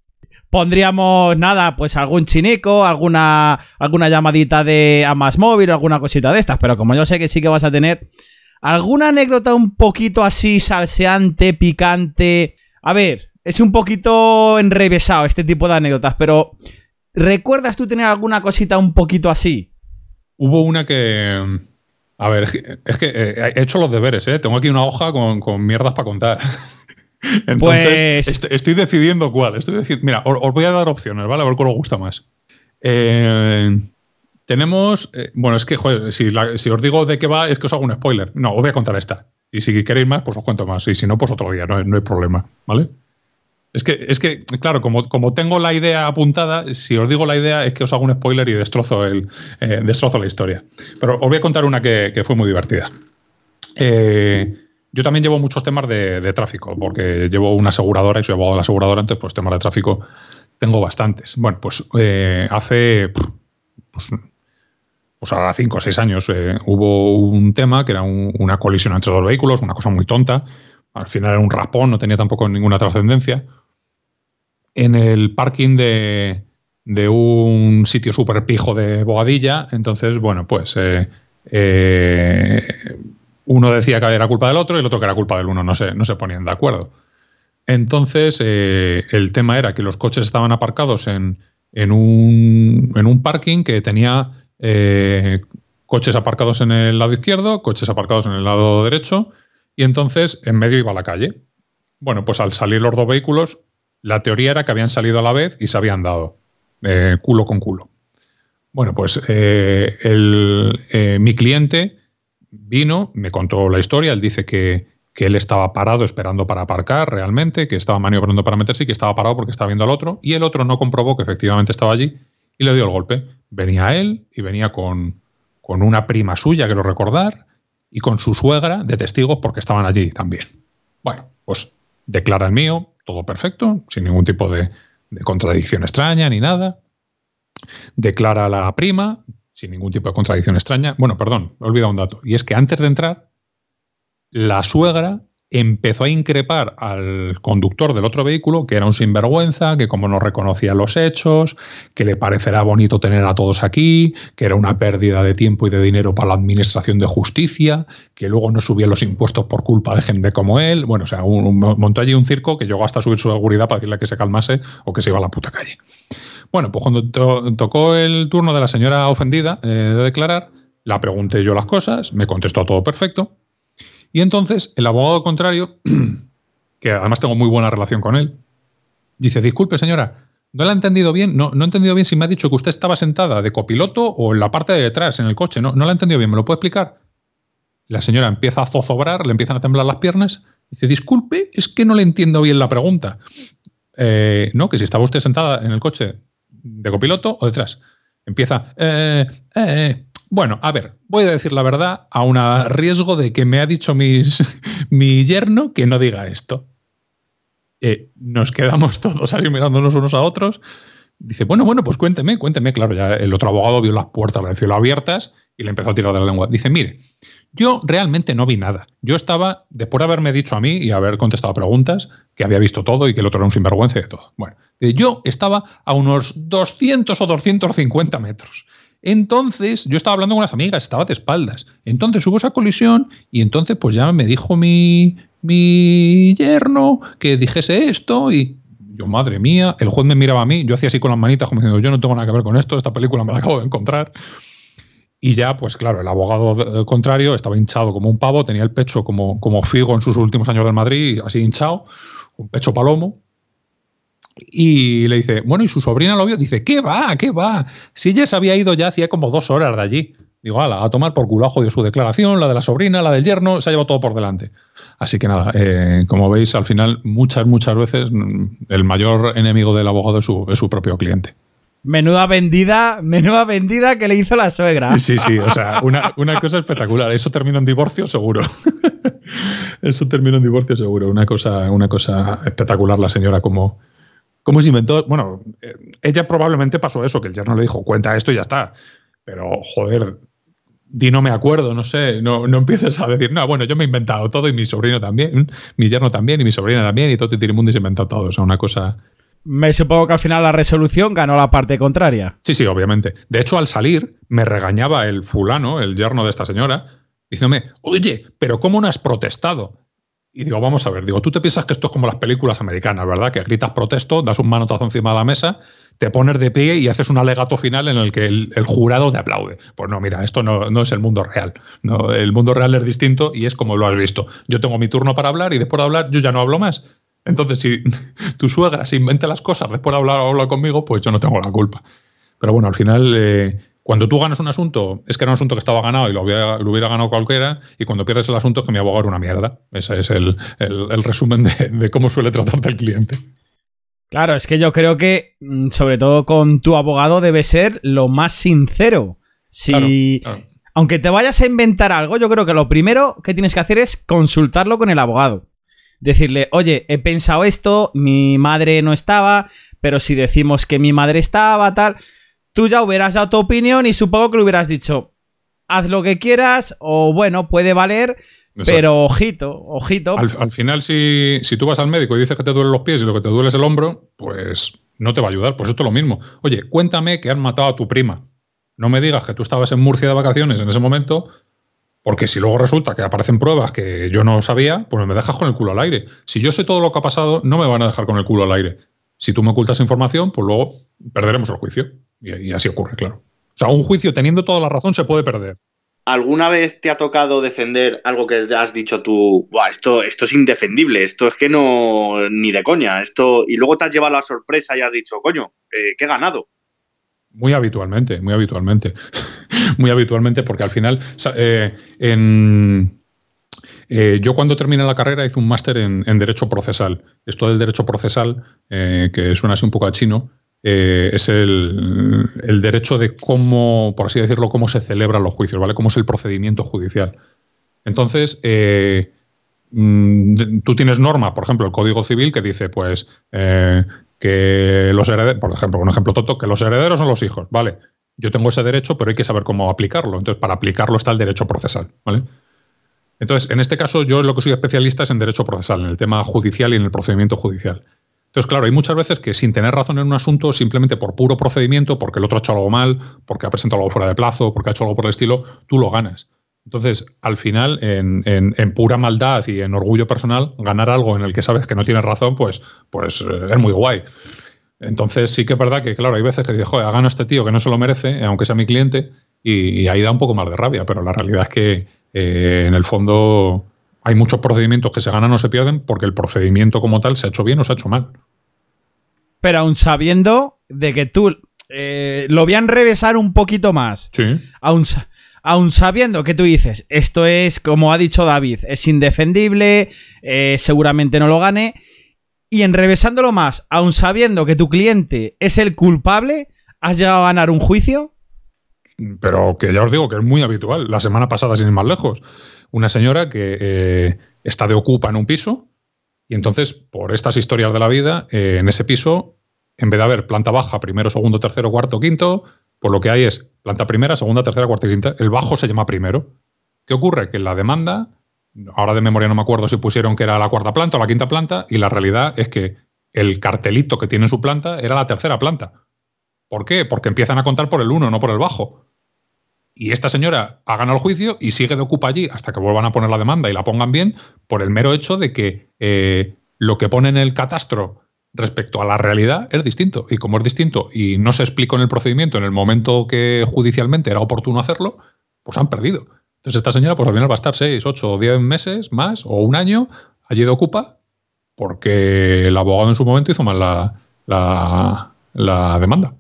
Pondríamos, nada, pues algún chinico, alguna llamadita de Amas Móvil, alguna cosita de estas, pero como yo sé que sí que vas a tener alguna anécdota un poquito así salseante, picante... A ver, es un poquito enrevesado este tipo de anécdotas, pero ¿recuerdas tú tener alguna cosita un poquito así? Hubo una que... A ver, es que he hecho los deberes, ¿eh? Tengo aquí una hoja con mierdas para contar. Entonces, pues... estoy decidiendo cuál. Mira, os voy a dar opciones, ¿vale? A ver cuál os gusta más. Tenemos... bueno, es que, joder, si os digo de qué va, es que os hago un spoiler. No, os voy a contar esta. Y si queréis más, pues os cuento más. Y si no, pues otro día, no hay problema, ¿vale? Es que claro, como tengo la idea apuntada, si os digo la idea es que os hago un spoiler y destrozo la historia. Pero os voy a contar una que fue muy divertida. Yo también llevo muchos temas de tráfico, porque llevo una aseguradora y soy abogado de la aseguradora, entonces pues temas de tráfico tengo bastantes. Bueno, pues hace... Pues ahora 5 o 6 años hubo un tema que era una colisión entre 2 vehículos, una cosa muy tonta. Al final era un raspón, no tenía tampoco ninguna trascendencia. En el parking de un sitio súper pijo de Bogadilla, entonces, bueno, pues uno decía que era culpa del otro y el otro que era culpa del uno, no se ponían de acuerdo. Entonces, el tema era que los coches estaban aparcados en un parking que tenía coches aparcados en el lado izquierdo, coches aparcados en el lado derecho, y entonces en medio iba la calle. Bueno, pues al salir los 2 vehículos, la teoría era que habían salido a la vez y se habían dado culo con culo. Bueno, pues mi cliente vino, me contó la historia. Él dice que él estaba parado esperando para aparcar realmente, que estaba maniobrando para meterse y que estaba parado porque estaba viendo al otro, y el otro no comprobó que efectivamente estaba allí y le dio el golpe. Venía él y venía con con una prima suya, quiero recordar, y con su suegra de testigos porque estaban allí también. Bueno, pues declara el mío, todo perfecto, sin ningún tipo de contradicción extraña ni nada. Declara la prima, sin ningún tipo de contradicción extraña. Bueno, perdón, he olvidado un dato. Y es que antes de entrar, la suegra empezó a increpar al conductor del otro vehículo, que era un sinvergüenza, que como no reconocía los hechos, que le parecerá bonito tener a todos aquí, que era una pérdida de tiempo y de dinero para la administración de justicia, que luego no subía los impuestos por culpa de gente como él. Bueno, o sea, montó allí un circo que llegó hasta subir su seguridad para decirle que se calmase o que se iba a la puta calle. Bueno, pues cuando tocó el turno de la señora ofendida de declarar, la pregunté yo las cosas, me contestó todo perfecto. Y entonces el abogado contrario, que además tengo muy buena relación con él, dice: disculpe señora, no la he entendido bien, no he entendido bien si me ha dicho que usted estaba sentada de copiloto o en la parte de detrás, en el coche, no la he entendido bien, ¿me lo puede explicar? La señora empieza a zozobrar, le empiezan a temblar las piernas, dice: disculpe, es que no le entiendo bien la pregunta. No, que si estaba usted sentada en el coche de copiloto o detrás. Empieza... Bueno, a ver, voy a decir la verdad aun a riesgo de que me ha dicho mi yerno que no diga esto. Nos quedamos todos así mirándonos unos a otros. Dice, bueno, pues cuénteme. Claro, ya el otro abogado vio las puertas del cielo abiertas y le empezó a tirar de la lengua. Dice, mire, yo realmente no vi nada. Yo estaba, después de haberme dicho a mí y haber contestado preguntas, que había visto todo y que el otro era un sinvergüenza y de todo. Bueno, yo estaba a unos 200 o 250 metros. Entonces, yo estaba hablando con unas amigas, estaba de espaldas. Entonces hubo esa colisión y entonces pues ya me dijo mi yerno que dijese esto y yo, madre mía, el juez me miraba a mí, yo hacía así con las manitas como diciendo, yo no tengo nada que ver con esto, esta película me la acabo de encontrar. Y ya, pues claro, el abogado contrario estaba hinchado como un pavo, tenía el pecho como Figo en sus últimos años del Madrid, así hinchado, un pecho palomo. Y le dice, bueno, ¿y su sobrina lo vio? Dice, ¿qué va? Si ella se había ido ya hacía como 2 horas de allí. Digo, ala, a tomar por culo, jodido su declaración, la de la sobrina, la del yerno, se ha llevado todo por delante. Así que nada, como veis, al final, muchas veces, el mayor enemigo del abogado es su propio cliente. Menuda vendida que le hizo la suegra. Sí, o sea, una cosa espectacular. Eso terminó en divorcio seguro. Una cosa espectacular la señora como... ¿Cómo se inventó? Bueno, ella probablemente pasó eso, que el yerno le dijo, cuenta esto y ya está. Pero, joder, di no me acuerdo, no sé, no empieces a decir, no, bueno, yo me he inventado todo y mi sobrino también, mi yerno también y mi sobrina también y todo Titirimundi se inventó todo. O sea, una cosa... Me supongo que al final la resolución ganó la parte contraria. Sí, obviamente. De hecho, al salir, me regañaba el fulano, el yerno de esta señora, diciéndome, oye, pero ¿cómo no has protestado? Y digo, vamos a ver, digo, tú te piensas que esto es como las películas americanas, ¿verdad? Que gritas protesto, das un manotazo encima de la mesa, te pones de pie y haces un alegato final en el que el jurado te aplaude. Pues no, mira, esto no es el mundo real. No, el mundo real es distinto y es como lo has visto. Yo tengo mi turno para hablar y después de hablar yo ya no hablo más. Entonces, si tu suegra se inventa las cosas después de hablar conmigo, pues yo no tengo la culpa. Pero bueno, al final... Cuando tú ganas un asunto, es que era un asunto que estaba ganado y lo hubiera ganado cualquiera, y cuando pierdes el asunto es que mi abogado era una mierda. Ese es el resumen de cómo suele tratarte el cliente. Claro, es que yo creo que, sobre todo con tu abogado, debe ser lo más sincero. Claro. Aunque te vayas a inventar algo, yo creo que lo primero que tienes que hacer es consultarlo con el abogado. Decirle, oye, he pensado esto, mi madre no estaba, pero si decimos que mi madre estaba, tal... Tú ya hubieras dado tu opinión y supongo que le hubieras dicho, haz lo que quieras o bueno, puede valer, exacto. Pero ojito. Al final, si tú vas al médico y dices que te duelen los pies y lo que te duele es el hombro, pues no te va a ayudar. Pues esto es lo mismo. Oye, cuéntame que han matado a tu prima. No me digas que tú estabas en Murcia de vacaciones en ese momento, porque si luego resulta que aparecen pruebas que yo no sabía, pues me dejas con el culo al aire. Si yo sé todo lo que ha pasado, no me van a dejar con el culo al aire. Si tú me ocultas información, pues luego perderemos el juicio. Y así ocurre, claro. O sea, un juicio teniendo toda la razón se puede perder. ¿Alguna vez te ha tocado defender algo que has dicho tú, buah, esto es indefendible, esto es que no, ni de coña, esto, y luego te has llevado la sorpresa y has dicho, coño, ¿qué he ganado? Muy habitualmente. Muy habitualmente, porque al final, yo cuando terminé la carrera hice un máster en Derecho Procesal. Esto del Derecho Procesal, que suena así un poco a chino, es el derecho de cómo, por así decirlo, cómo se celebran los juicios, ¿vale? Cómo es el procedimiento judicial. Entonces, tú tienes normas, por ejemplo, el Código Civil, que dice, pues, que los herederos, por ejemplo, un ejemplo tonto, que los herederos son los hijos, ¿vale? Yo tengo ese derecho, pero hay que saber cómo aplicarlo. Entonces, para aplicarlo está el derecho procesal, ¿vale? Entonces, en este caso, yo lo que soy especialista es en derecho procesal, en el tema judicial y en el procedimiento judicial. Entonces, claro, hay muchas veces que sin tener razón en un asunto, simplemente por puro procedimiento, porque el otro ha hecho algo mal, porque ha presentado algo fuera de plazo, porque ha hecho algo por el estilo, tú lo ganas. Entonces, al final, en pura maldad y en orgullo personal, ganar algo en el que sabes que no tienes razón, pues es muy guay. Entonces, sí que es verdad que, claro, hay veces que dices, joder, ha ganado este tío que no se lo merece, aunque sea mi cliente, y ahí da un poco más de rabia, pero la realidad es que, en el fondo, hay muchos procedimientos que se ganan o se pierden porque el procedimiento como tal se ha hecho bien o se ha hecho mal. Pero aún sabiendo de que tú... lo voy a enrevesar un poquito más. Sí. Aún sabiendo que tú dices, esto es, como ha dicho David, es indefendible, seguramente no lo gane, y enrevesándolo más, aún sabiendo que tu cliente es el culpable, ¿has llegado a ganar un juicio? Pero que ya os digo que es muy habitual. La semana pasada, sin ir más lejos, una señora que está de ocupa en un piso y entonces, por estas historias de la vida, en ese piso, en vez de haber planta baja, primero, segundo, tercero, cuarto, quinto, pues lo que hay es planta primera, segunda, tercera, cuarta y quinta. El bajo se llama primero. ¿Qué ocurre? Que en la demanda, ahora de memoria no me acuerdo si pusieron que era la cuarta planta o la quinta planta, y la realidad es que el cartelito que tiene en su planta era la tercera planta. ¿Por qué? Porque empiezan a contar por el 1, no por el bajo. Y esta señora ha ganado el juicio y sigue de ocupa allí hasta que vuelvan a poner la demanda y la pongan bien, por el mero hecho de que lo que pone en el catastro respecto a la realidad es distinto. Y como es distinto y no se explicó en el procedimiento en el momento que judicialmente era oportuno hacerlo, pues han perdido. Entonces esta señora pues al final va a estar 6, 8 o 10 meses más o un año allí de ocupa porque el abogado en su momento hizo mal la demanda.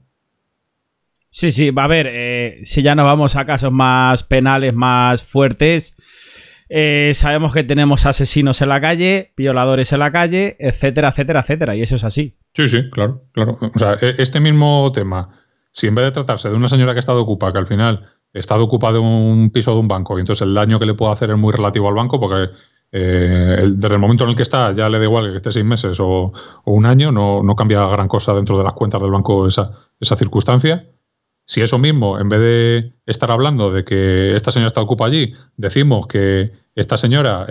Sí, sí, va a ver, si ya nos vamos a casos más penales, más fuertes, sabemos que tenemos asesinos en la calle, violadores en la calle, etcétera, etcétera, etcétera, y eso es así. Sí, sí, claro, claro. O sea, este mismo tema, si en vez de tratarse de una señora que ha estado ocupa, que al final está ocupa de un piso de un banco, y entonces el daño que le puede hacer es muy relativo al banco, porque desde el momento en el que está ya le da igual que esté 6 meses o un año, no cambia gran cosa dentro de las cuentas del banco esa circunstancia. Si eso mismo, en vez de estar hablando de que esta señora está ocupa allí, decimos que esta señora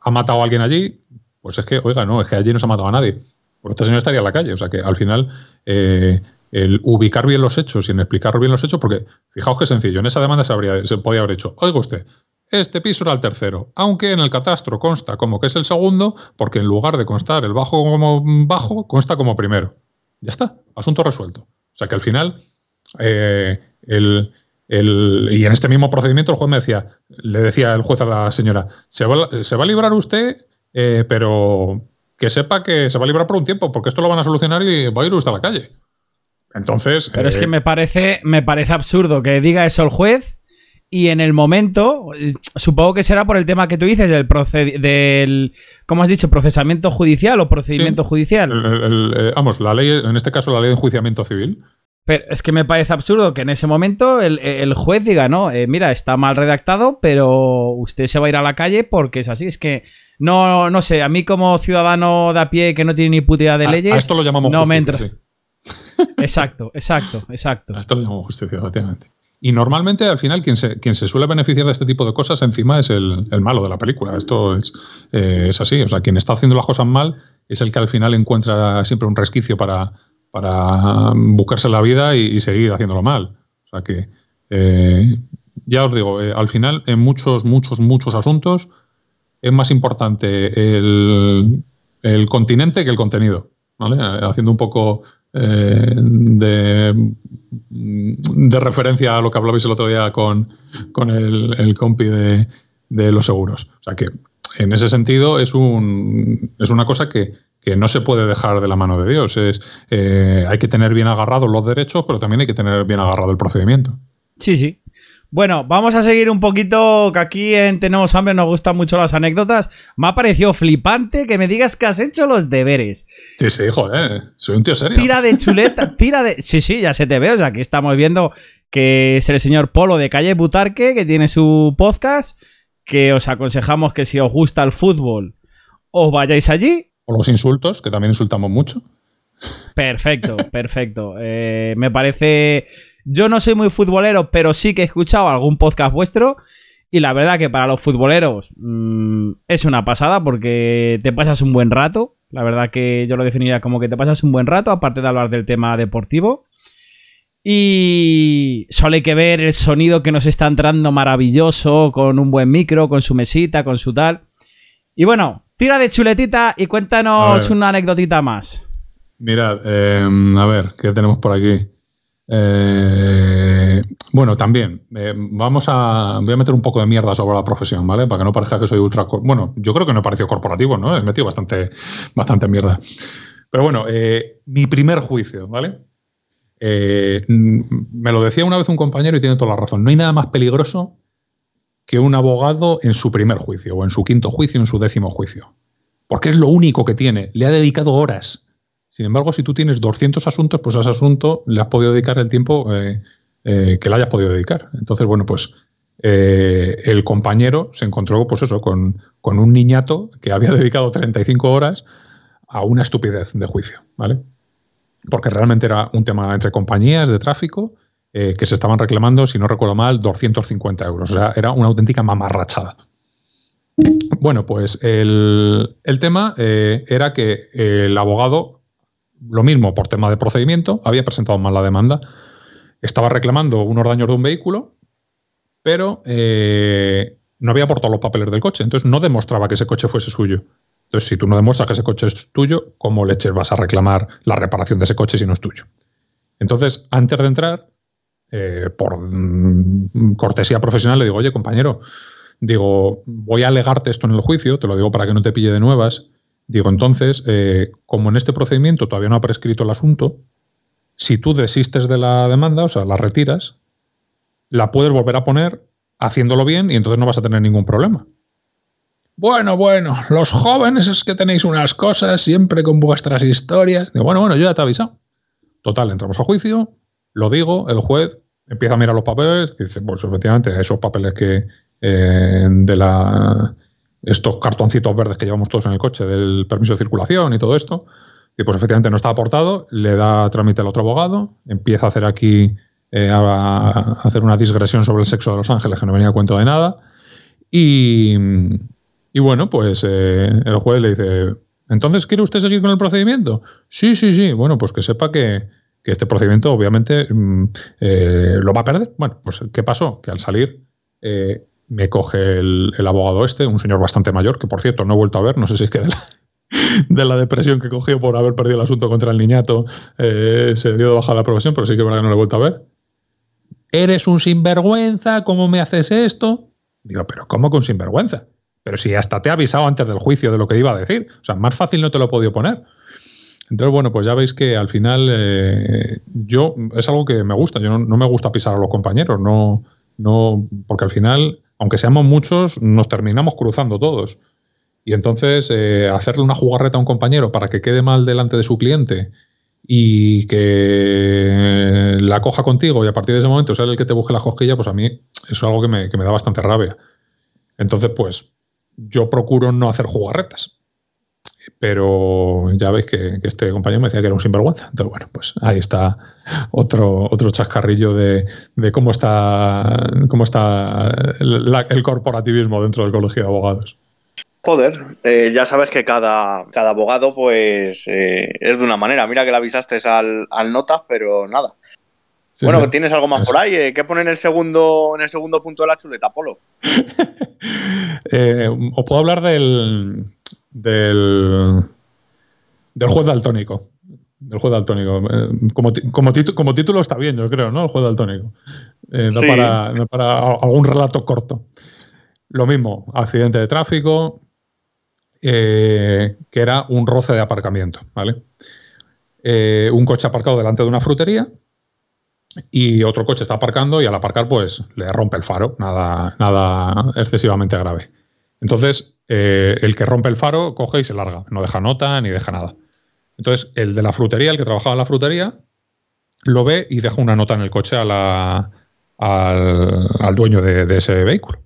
ha matado a alguien allí, pues es que, oiga, no, es que allí no se ha matado a nadie. Pues esta señora estaría en la calle. O sea que al final, el ubicar bien los hechos y en explicar bien los hechos, porque fijaos qué sencillo, en esa demanda se podía haber hecho, oiga usted, este piso era el tercero, aunque en el catastro consta como que es el segundo, porque en lugar de constar el bajo como bajo, consta como primero. Ya está, asunto resuelto. O sea que al final... y en este mismo procedimiento el juez le decía el juez a la señora, se va a librar usted, pero que sepa que se va a librar por un tiempo, porque esto lo van a solucionar y va a ir usted a la calle. Entonces, pero es que me parece absurdo que diga eso el juez, y en el momento, supongo que será por el tema que tú dices, ¿cómo has dicho? ¿Procesamiento judicial o procedimiento judicial? Vamos, la ley, en este caso la ley de enjuiciamiento civil. Pero es que me parece absurdo que en ese momento el juez diga, no, mira, está mal redactado, pero usted se va a ir a la calle porque es así. Es que no sé, a mí como ciudadano de a pie que no tiene ni puta idea de leyes... A esto lo llamamos no justicia, me entra. Sí. Exacto. A esto lo llamamos justicia, efectivamente. Y normalmente al final quien se suele beneficiar de este tipo de cosas encima es el malo de la película. Esto es así. O sea, quien está haciendo las cosas mal es el que al final encuentra siempre un resquicio para buscarse la vida y seguir haciéndolo mal. O sea que, ya os digo, al final en muchos asuntos es más importante el continente que el contenido, ¿vale? Haciendo un poco de referencia a lo que hablabais el otro día con el compi de los seguros. O sea que en ese sentido es una cosa que no se puede dejar de la mano de Dios. Hay que tener bien agarrados los derechos, pero también hay que tener bien agarrado el procedimiento. Sí, sí. Bueno, vamos a seguir un poquito, que aquí en Tenemos Hambre nos gustan mucho las anécdotas. Me ha parecido flipante que me digas que has hecho los deberes. Sí, sí, joder, soy un tío serio. Tira de chuleta, tira de... Sí, sí, ya se te ve, o sea, aquí estamos viendo que es el señor Polo de Calle Butarque, que tiene su podcast, que os aconsejamos que si os gusta el fútbol, os vayáis allí. O los insultos, que también insultamos mucho. Perfecto, perfecto. Me parece... Yo no soy muy futbolero, pero sí que he escuchado algún podcast vuestro y la verdad que para los futboleros es una pasada porque te pasas un buen rato. La verdad que yo lo definiría como que te pasas un buen rato, aparte de hablar del tema deportivo. Y solo hay que ver el sonido que nos está entrando maravilloso, con un buen micro, con su mesita, con su tal. Y bueno, tira de chuletita y cuéntanos una anécdotita más. Mirad, a ver, ¿qué tenemos por aquí? Bueno, también voy a meter un poco de mierda sobre la profesión, ¿vale? Para que no parezca que soy ultra... Bueno, yo creo que no he parecido corporativo, ¿no? He metido bastante mierda. Pero bueno, mi primer juicio, ¿vale? Me lo decía una vez un compañero y tiene toda la razón. No hay nada más peligroso que un abogado en su primer juicio, o en su quinto juicio, en su décimo juicio. Porque es lo único que tiene. Le ha dedicado horas. Sin embargo, si tú tienes 200 asuntos, pues a ese asunto le has podido dedicar el tiempo que le hayas podido dedicar. Entonces, bueno, pues el compañero se encontró, pues eso, con un niñato que había dedicado 35 horas a una estupidez de juicio, ¿vale? Porque realmente era un tema entre compañías de tráfico que se estaban reclamando, si no recuerdo mal, 250 euros. O sea, era una auténtica mamarrachada. Bueno, pues el tema era que el abogado... Lo mismo, por tema de procedimiento, había presentado mal la demanda. Estaba reclamando unos daños de un vehículo, pero no había aportado los papeles del coche. Entonces, no demostraba que ese coche fuese suyo. Entonces, si tú no demuestras que ese coche es tuyo, ¿cómo leches vas a reclamar la reparación de ese coche si no es tuyo? Entonces, antes de entrar, por cortesía profesional, le digo, oye, compañero, digo, voy a alegarte esto en el juicio, te lo digo para que no te pille de nuevas. Digo, entonces, como en este procedimiento todavía no ha prescrito el asunto, si tú desistes de la demanda, o sea, la retiras, la puedes volver a poner haciéndolo bien y entonces no vas a tener ningún problema. Bueno, los jóvenes es que tenéis unas cosas siempre con vuestras historias. Digo, bueno, yo ya te he avisado. Total, entramos a juicio, lo digo, el juez empieza a mirar los papeles, dice, pues efectivamente, esos papeles que estos cartoncitos verdes que llevamos todos en el coche del permiso de circulación y todo esto, y pues efectivamente no está aportado, le da trámite al otro abogado, empieza a hacer aquí a hacer una digresión sobre el sexo de los ángeles que no venía a cuento de nada y bueno, pues el juez le dice, entonces ¿quiere usted seguir con el procedimiento? Sí, bueno, pues que sepa que este procedimiento obviamente lo va a perder. Bueno, pues ¿qué pasó? Que al salir me coge el abogado este, un señor bastante mayor, que por cierto no he vuelto a ver, no sé si es que de la depresión que cogió por haber perdido el asunto contra el niñato se dio de baja la profesión, pero sí que es verdad que no le he vuelto a ver. Eres un sinvergüenza, ¿cómo me haces esto? Digo, pero ¿cómo que un sinvergüenza? Pero si hasta te he avisado antes del juicio de lo que iba a decir, o sea, más fácil no te lo he podido poner. Entonces, bueno, pues ya veis que al final yo, es algo que me gusta, yo no me gusta pisar a los compañeros, no porque al final... Aunque seamos muchos, nos terminamos cruzando todos. Y entonces, hacerle una jugarreta a un compañero para que quede mal delante de su cliente y que la coja contigo y a partir de ese momento sea el que te busque la cosquilla, pues a mí eso es algo que me da bastante rabia. Entonces, pues, yo procuro no hacer jugarretas. Pero ya veis que este compañero me decía que era un sinvergüenza. Entonces, bueno, pues ahí está otro chascarrillo de cómo está el corporativismo dentro del Colegio de Abogados. Joder, ya sabes que cada abogado pues es de una manera. Mira que le avisaste al Notas, pero nada. Sí, bueno, sí. ¿Tienes algo más por ahí? ¿Qué pone en el segundo punto de la chuleta, Polo? Os puedo hablar del juez daltónico. Del juez daltónico. Como título está bien, yo creo, ¿no? El juez daltónico. Sí. no para algún relato corto. Lo mismo, accidente de tráfico, que era un roce de aparcamiento, ¿vale? Un coche aparcado delante de una frutería. y otro coche está aparcando y al aparcar pues le rompe el faro, nada excesivamente grave. Entonces el que rompe el faro coge y se larga, no deja nota ni deja nada. Entonces el de la frutería, el que trabajaba en la frutería, lo ve y deja una nota en el coche al dueño de ese vehículo.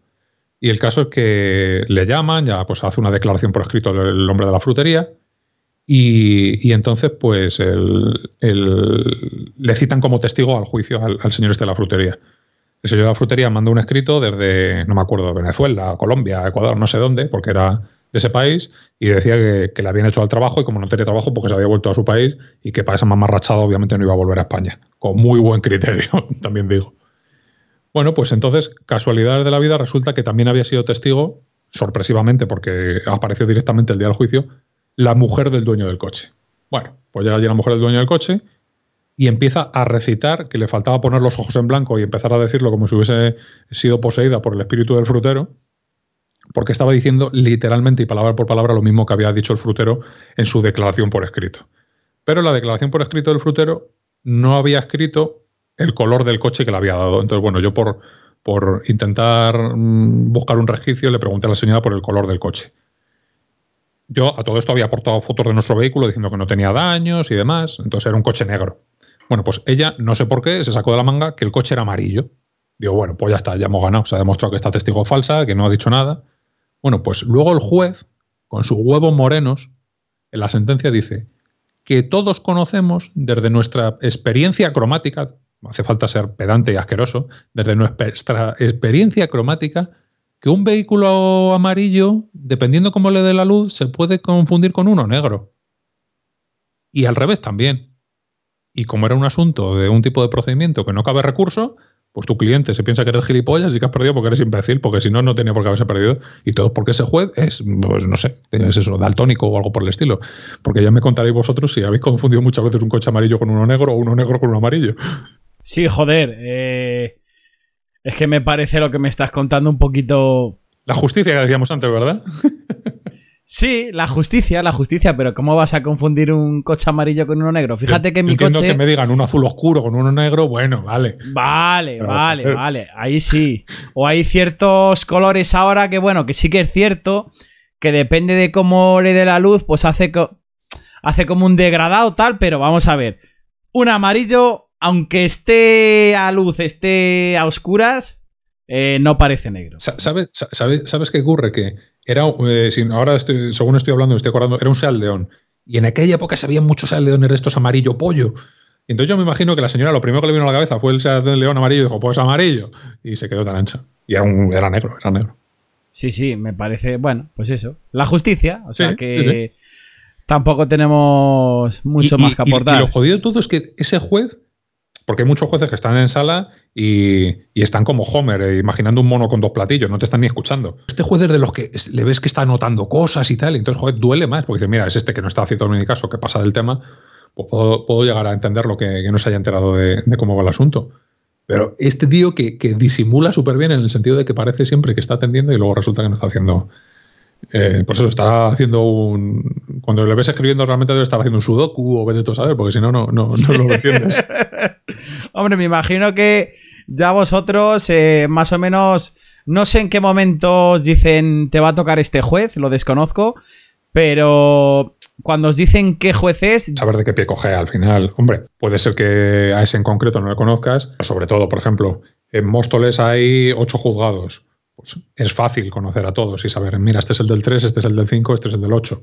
Y el caso es que le llaman, ya pues hace una declaración por escrito del hombre de la frutería y entonces pues le citan como testigo al juicio al señor este de la frutería. El señor de la frutería mandó un escrito desde, no me acuerdo, Venezuela, Colombia, Ecuador, no sé dónde, porque era de ese país, y decía que le habían hecho al trabajo y como no tenía trabajo porque se había vuelto a su país y que para esa mamarrachada obviamente no iba a volver a España. Con muy buen criterio, también digo. Bueno, pues entonces, casualidades de la vida, resulta que también había sido testigo, sorpresivamente, porque apareció directamente el día del juicio, la mujer del dueño del coche. Bueno, pues llega allí la mujer del dueño del coche y empieza a recitar, que le faltaba poner los ojos en blanco y empezar a decirlo como si hubiese sido poseída por el espíritu del frutero, porque estaba diciendo literalmente y palabra por palabra lo mismo que había dicho el frutero en su declaración por escrito. Pero la declaración por escrito del frutero no había escrito el color del coche que le había dado. Entonces, bueno, yo por intentar buscar un resquicio le pregunté a la señora por el color del coche. Yo a todo esto había aportado fotos de nuestro vehículo diciendo que no tenía daños y demás, entonces era un coche negro. Bueno, pues ella, no sé por qué, se sacó de la manga que el coche era amarillo. Digo, bueno, pues ya está, ya hemos ganado, se ha demostrado que esta testigo falsa, que no ha dicho nada. Bueno, pues luego el juez, con sus huevos morenos, en la sentencia dice que todos conocemos desde nuestra experiencia cromática, hace falta ser pedante y asqueroso, desde nuestra experiencia cromática, que un vehículo amarillo, dependiendo cómo le dé la luz, se puede confundir con uno negro. Y al revés también. Y como era un asunto de un tipo de procedimiento que no cabe recurso, pues tu cliente se piensa que eres gilipollas y que has perdido porque eres imbécil, porque si no, no tenía por qué haberse perdido. Y todo porque ese juez es, pues no sé, es eso, daltónico o algo por el estilo. Porque ya me contaréis vosotros si habéis confundido muchas veces un coche amarillo con uno negro o uno negro con uno amarillo. Sí, joder, es que me parece lo que me estás contando un poquito... La justicia que decíamos antes, ¿verdad? Sí, la justicia, pero ¿cómo vas a confundir un coche amarillo con uno negro? Fíjate que mi entiendo coche... Entiendo que me digan uno azul oscuro con uno negro, bueno, vale. Vale, pero, vale, ahí sí. O hay ciertos colores ahora que, bueno, que sí que es cierto, que depende de cómo le dé la luz, pues hace como un degradado tal, pero vamos a ver. Un amarillo... Aunque esté a luz, esté a oscuras, no parece negro. ¿Sabes qué ocurre? Que era, ahora según estoy hablando, era un Seat León. Y en aquella época se había muchos Seat Leones de estos amarillo pollo. Y entonces yo me imagino que la señora lo primero que le vino a la cabeza fue el Seat León amarillo y dijo, pues amarillo. Y se quedó tan ancha. Y era negro. Sí, me parece, bueno, pues eso. La justicia, o sea sí, que... Sí. Tampoco tenemos mucho más que aportar. Y lo jodido de todo es que ese juez... Porque hay muchos jueces que están en sala y están como Homer, imaginando un mono con dos platillos, no te están ni escuchando. Este juez es de los que le ves que está anotando cosas y tal, y entonces, joder, duele más, porque dice, mira, es este que no está haciendo mi caso, que pasa del tema, pues puedo llegar a entender lo que no se haya enterado de cómo va el asunto. Pero este tío que disimula súper bien en el sentido de que parece siempre que está atendiendo y luego resulta que no está haciendo... Por eso estará haciendo un... Cuando le ves escribiendo realmente debe estar haciendo un sudoku o vete tú a saber, porque si no, no lo entiendes. Hombre, me imagino que ya vosotros más o menos... No sé en qué momento os dicen te va a tocar este juez, lo desconozco, pero cuando os dicen qué juez es... Saber de qué pie coge al final. Hombre, puede ser que a ese en concreto no lo conozcas. Sobre todo, por ejemplo, en Móstoles hay 8 juzgados. Pues es fácil conocer a todos y saber, mira, este es el del 3, este es el del 5, este es el del 8.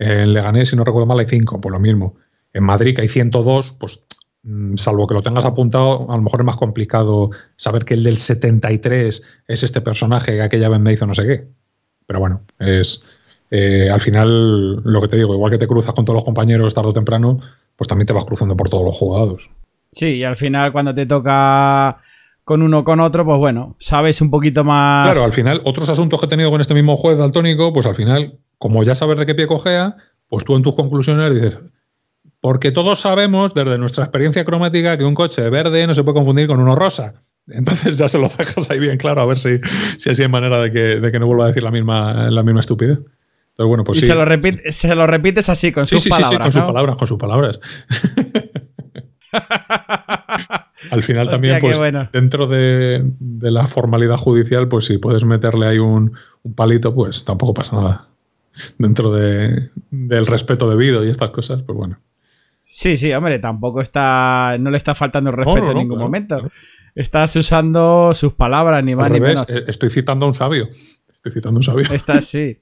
En Leganés, si no recuerdo mal, hay 5, pues lo mismo. En Madrid, que hay 102, pues salvo que lo tengas apuntado, a lo mejor es más complicado saber que el del 73 es este personaje que aquella vez me hizo no sé qué. Pero bueno, es al final lo que te digo, igual que te cruzas con todos los compañeros tarde o temprano, pues también te vas cruzando por todos los juzgados. Sí, y al final cuando te toca... con uno con otro, pues bueno, sabes un poquito más... Claro, al final, otros asuntos que he tenido con este mismo juez daltónico, pues al final, como ya sabes de qué pie cojea, pues tú en tus conclusiones dices, porque todos sabemos desde nuestra experiencia cromática que un coche verde no se puede confundir con uno rosa. Entonces ya se lo dejas ahí bien claro, a ver si así hay manera de que no vuelva a decir la misma estupidez. Entonces, bueno, pues y sí. Se lo repites así, con sus palabras, ¿no? Sí, con sus palabras. Al final, hostia, también, pues, bueno, dentro de la formalidad judicial, pues si puedes meterle ahí un palito, pues tampoco pasa nada. Dentro del respeto debido y estas cosas, pues bueno. Sí, sí, hombre, tampoco está, no le está faltando el respeto en ningún momento. Claro. Estás usando sus palabras, ni más ni menos. Estoy citando a un sabio. Estoy citando a un sabio. Estás, sí.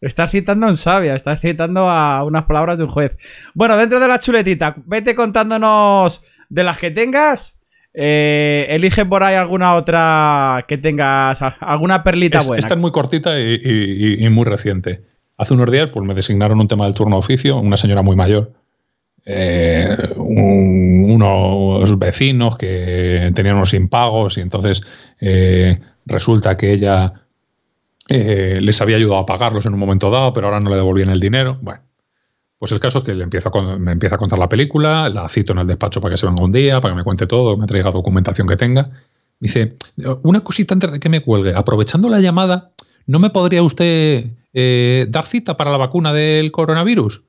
Estás citando a un sabio, estás citando a unas palabras de un juez. Bueno, dentro de la chuletita, vete contándonos de las que tengas. Elige por ahí alguna otra que tengas, alguna perlita buena. Esta es muy cortita y muy reciente. Hace unos días, pues, me designaron un tema del turno de oficio, una señora muy mayor. Unos vecinos que tenían unos impagos y entonces resulta que ella les había ayudado a pagarlos en un momento dado, pero ahora no le devolvían el dinero. Bueno, pues el caso es que me empieza a contar la película, la cito en el despacho para que se venga un día, para que me cuente todo, me traiga documentación que tenga. Dice, una cosita antes de que me cuelgue, aprovechando la llamada, ¿no me podría usted dar cita para la vacuna del coronavirus?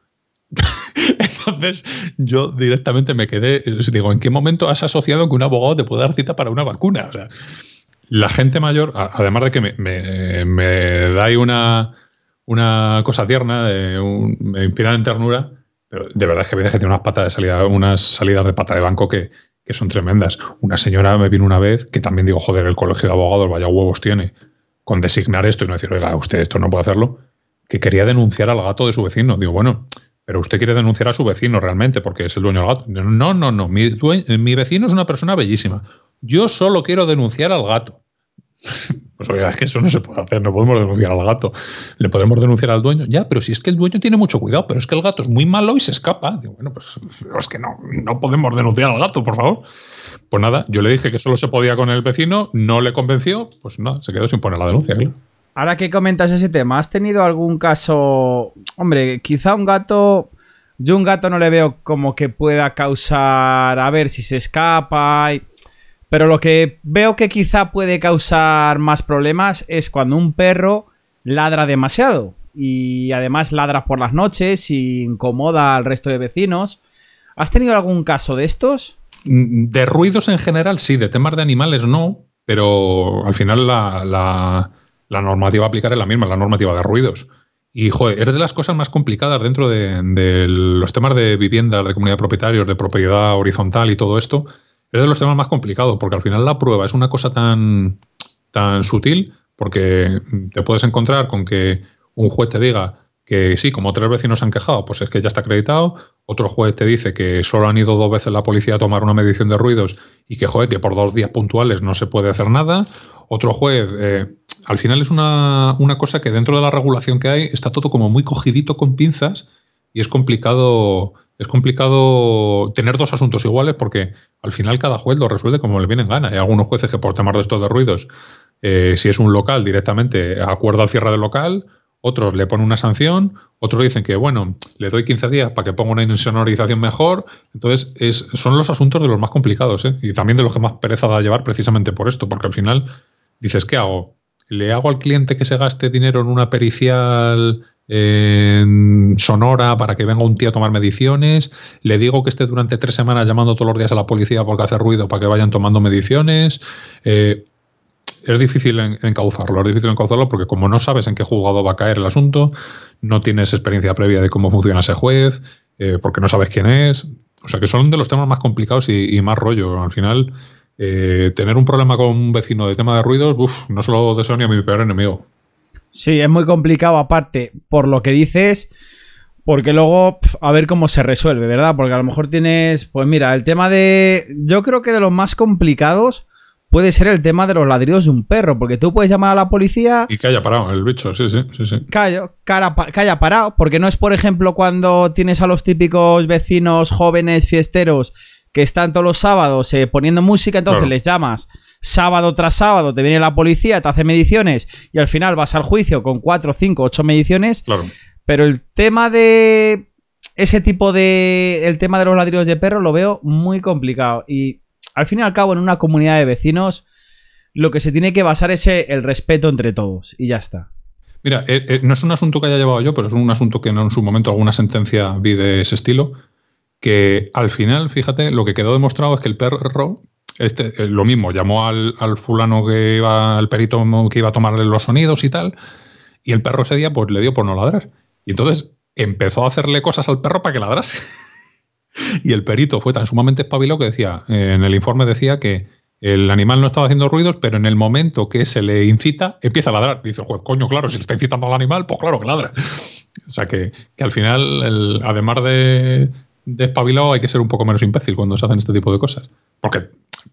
Entonces yo directamente me quedé, digo, ¿en qué momento has asociado que un abogado te puede dar cita para una vacuna? O sea, la gente mayor, además de que me da ahí una cosa tierna, me inspira en ternura, pero de verdad es que a veces que tiene unas salidas de pata de banco que son tremendas. Una señora me vino una vez, que también digo, joder, el Colegio de Abogados, vaya huevos tiene, con designar esto y no decir, oiga, usted esto no puede hacerlo, que quería denunciar al gato de su vecino. Digo, bueno, pero usted quiere denunciar a su vecino realmente porque es el dueño del gato. No, no, no. Mi vecino es una persona bellísima. Yo solo quiero denunciar al gato. Pues oiga, es que eso no se puede hacer. No podemos denunciar al gato. Le podemos denunciar al dueño. Ya, pero si es que el dueño tiene mucho cuidado, pero es que el gato es muy malo y se escapa. Digo, bueno, pues es que no podemos denunciar al gato, por favor. Pues nada, yo le dije que solo se podía con el vecino, no le convenció, pues nada, se quedó sin poner la denuncia, claro. Ahora que comentas ese tema, ¿has tenido algún caso? Hombre, quizá un gato... Yo un gato no le veo como que pueda causar... A ver si se escapa... Pero lo que veo que quizá puede causar más problemas es cuando un perro ladra demasiado. Y además ladra por las noches y incomoda al resto de vecinos. ¿Has tenido algún caso de estos? De ruidos en general sí, de temas de animales no. Pero al final la normativa a aplicar es la misma, la normativa de ruidos. Y, joder, es de las cosas más complicadas dentro de los temas de viviendas, de comunidad de propietarios, de propiedad horizontal y todo esto. Es de los temas más complicados, porque al final la prueba es una cosa tan sutil, porque te puedes encontrar con que un juez te diga que sí, como 3 vecinos se han quejado, pues es que ya está acreditado. Otro juez te dice que solo han ido 2 veces la policía a tomar una medición de ruidos y que, joder, que por 2 días puntuales no se puede hacer nada. Otro juez... al final es una cosa que dentro de la regulación que hay está todo como muy cogidito con pinzas y es complicado tener 2 asuntos iguales porque al final cada juez lo resuelve como le viene en gana. Hay algunos jueces que por temas de estos de ruidos, si es un local directamente acuerda el cierre del local, otros le ponen una sanción, otros dicen que bueno, le doy 15 días para que ponga una insonorización mejor. Entonces son los asuntos de los más complicados, ¿eh? Y también de los que más pereza da llevar precisamente por esto, porque al final dices, ¿qué hago? ¿Le hago al cliente que se gaste dinero en una pericial sonora para que venga un tío a tomar mediciones? ¿Le digo que esté durante 3 semanas llamando todos los días a la policía porque hace ruido para que vayan tomando mediciones? Es difícil encauzarlo, porque como no sabes en qué juzgado va a caer el asunto, no tienes experiencia previa de cómo funciona ese juez, porque no sabes quién es. O sea que son de los temas más complicados y más rollo. Al final... tener un problema con un vecino de tema de ruidos, no solo de Sony, a mi peor enemigo. Sí, es muy complicado aparte por lo que dices, porque luego a ver cómo se resuelve, ¿verdad? Porque a lo mejor tienes, pues mira, el tema de... Yo creo que de los más complicados puede ser el tema de los ladridos de un perro, porque tú puedes llamar a la policía... Y que haya parado el bicho, sí. Que haya parado, porque no es, por ejemplo, cuando tienes a los típicos vecinos jóvenes fiesteros que están todos los sábados poniendo música, entonces claro, les llamas sábado tras sábado, te viene la policía, te hace mediciones y al final vas al juicio con 4, 5, 8 mediciones. Claro. Pero el tema de ese tipo de... El tema de los ladridos de perro lo veo muy complicado y al fin y al cabo en una comunidad de vecinos lo que se tiene que basar es el respeto entre todos y ya está. Mira, no es un asunto que haya llevado yo, pero es un asunto que en su momento alguna sentencia vi de ese estilo. que al final, fíjate, lo que quedó demostrado es que el perro, lo mismo, llamó al fulano que iba, al perito que iba a tomarle los sonidos y tal, y el perro ese día pues le dio por no ladrar. Y entonces empezó a hacerle cosas al perro para que ladrase. Y el perito fue tan sumamente espabilado que decía, en el informe decía que el animal no estaba haciendo ruidos, pero en el momento que se le incita, empieza a ladrar. Dice, juez, coño, claro, si le está incitando al animal, pues claro que ladra. O sea que al final, además de espabilado, hay que ser un poco menos imbécil cuando se hacen este tipo de cosas. Porque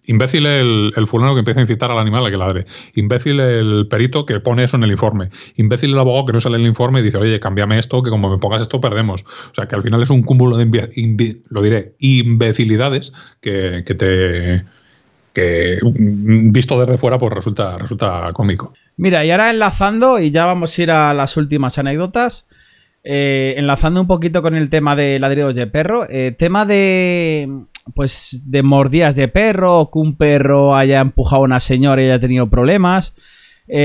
imbécil el fulano que empieza a incitar al animal a que ladre. Imbécil el perito que pone eso en el informe. Imbécil el abogado que no sale en el informe y dice, oye, cámbiame esto, que como me pongas esto perdemos. O sea que al final es un cúmulo de imbecilidades que te... que visto desde fuera pues resulta cómico. Mira, y ahora enlazando, y ya vamos a ir a las últimas anécdotas, enlazando un poquito con el tema de ladridos de perro, tema de, pues, de mordidas de perro, o que un perro haya empujado a una señora y haya tenido problemas.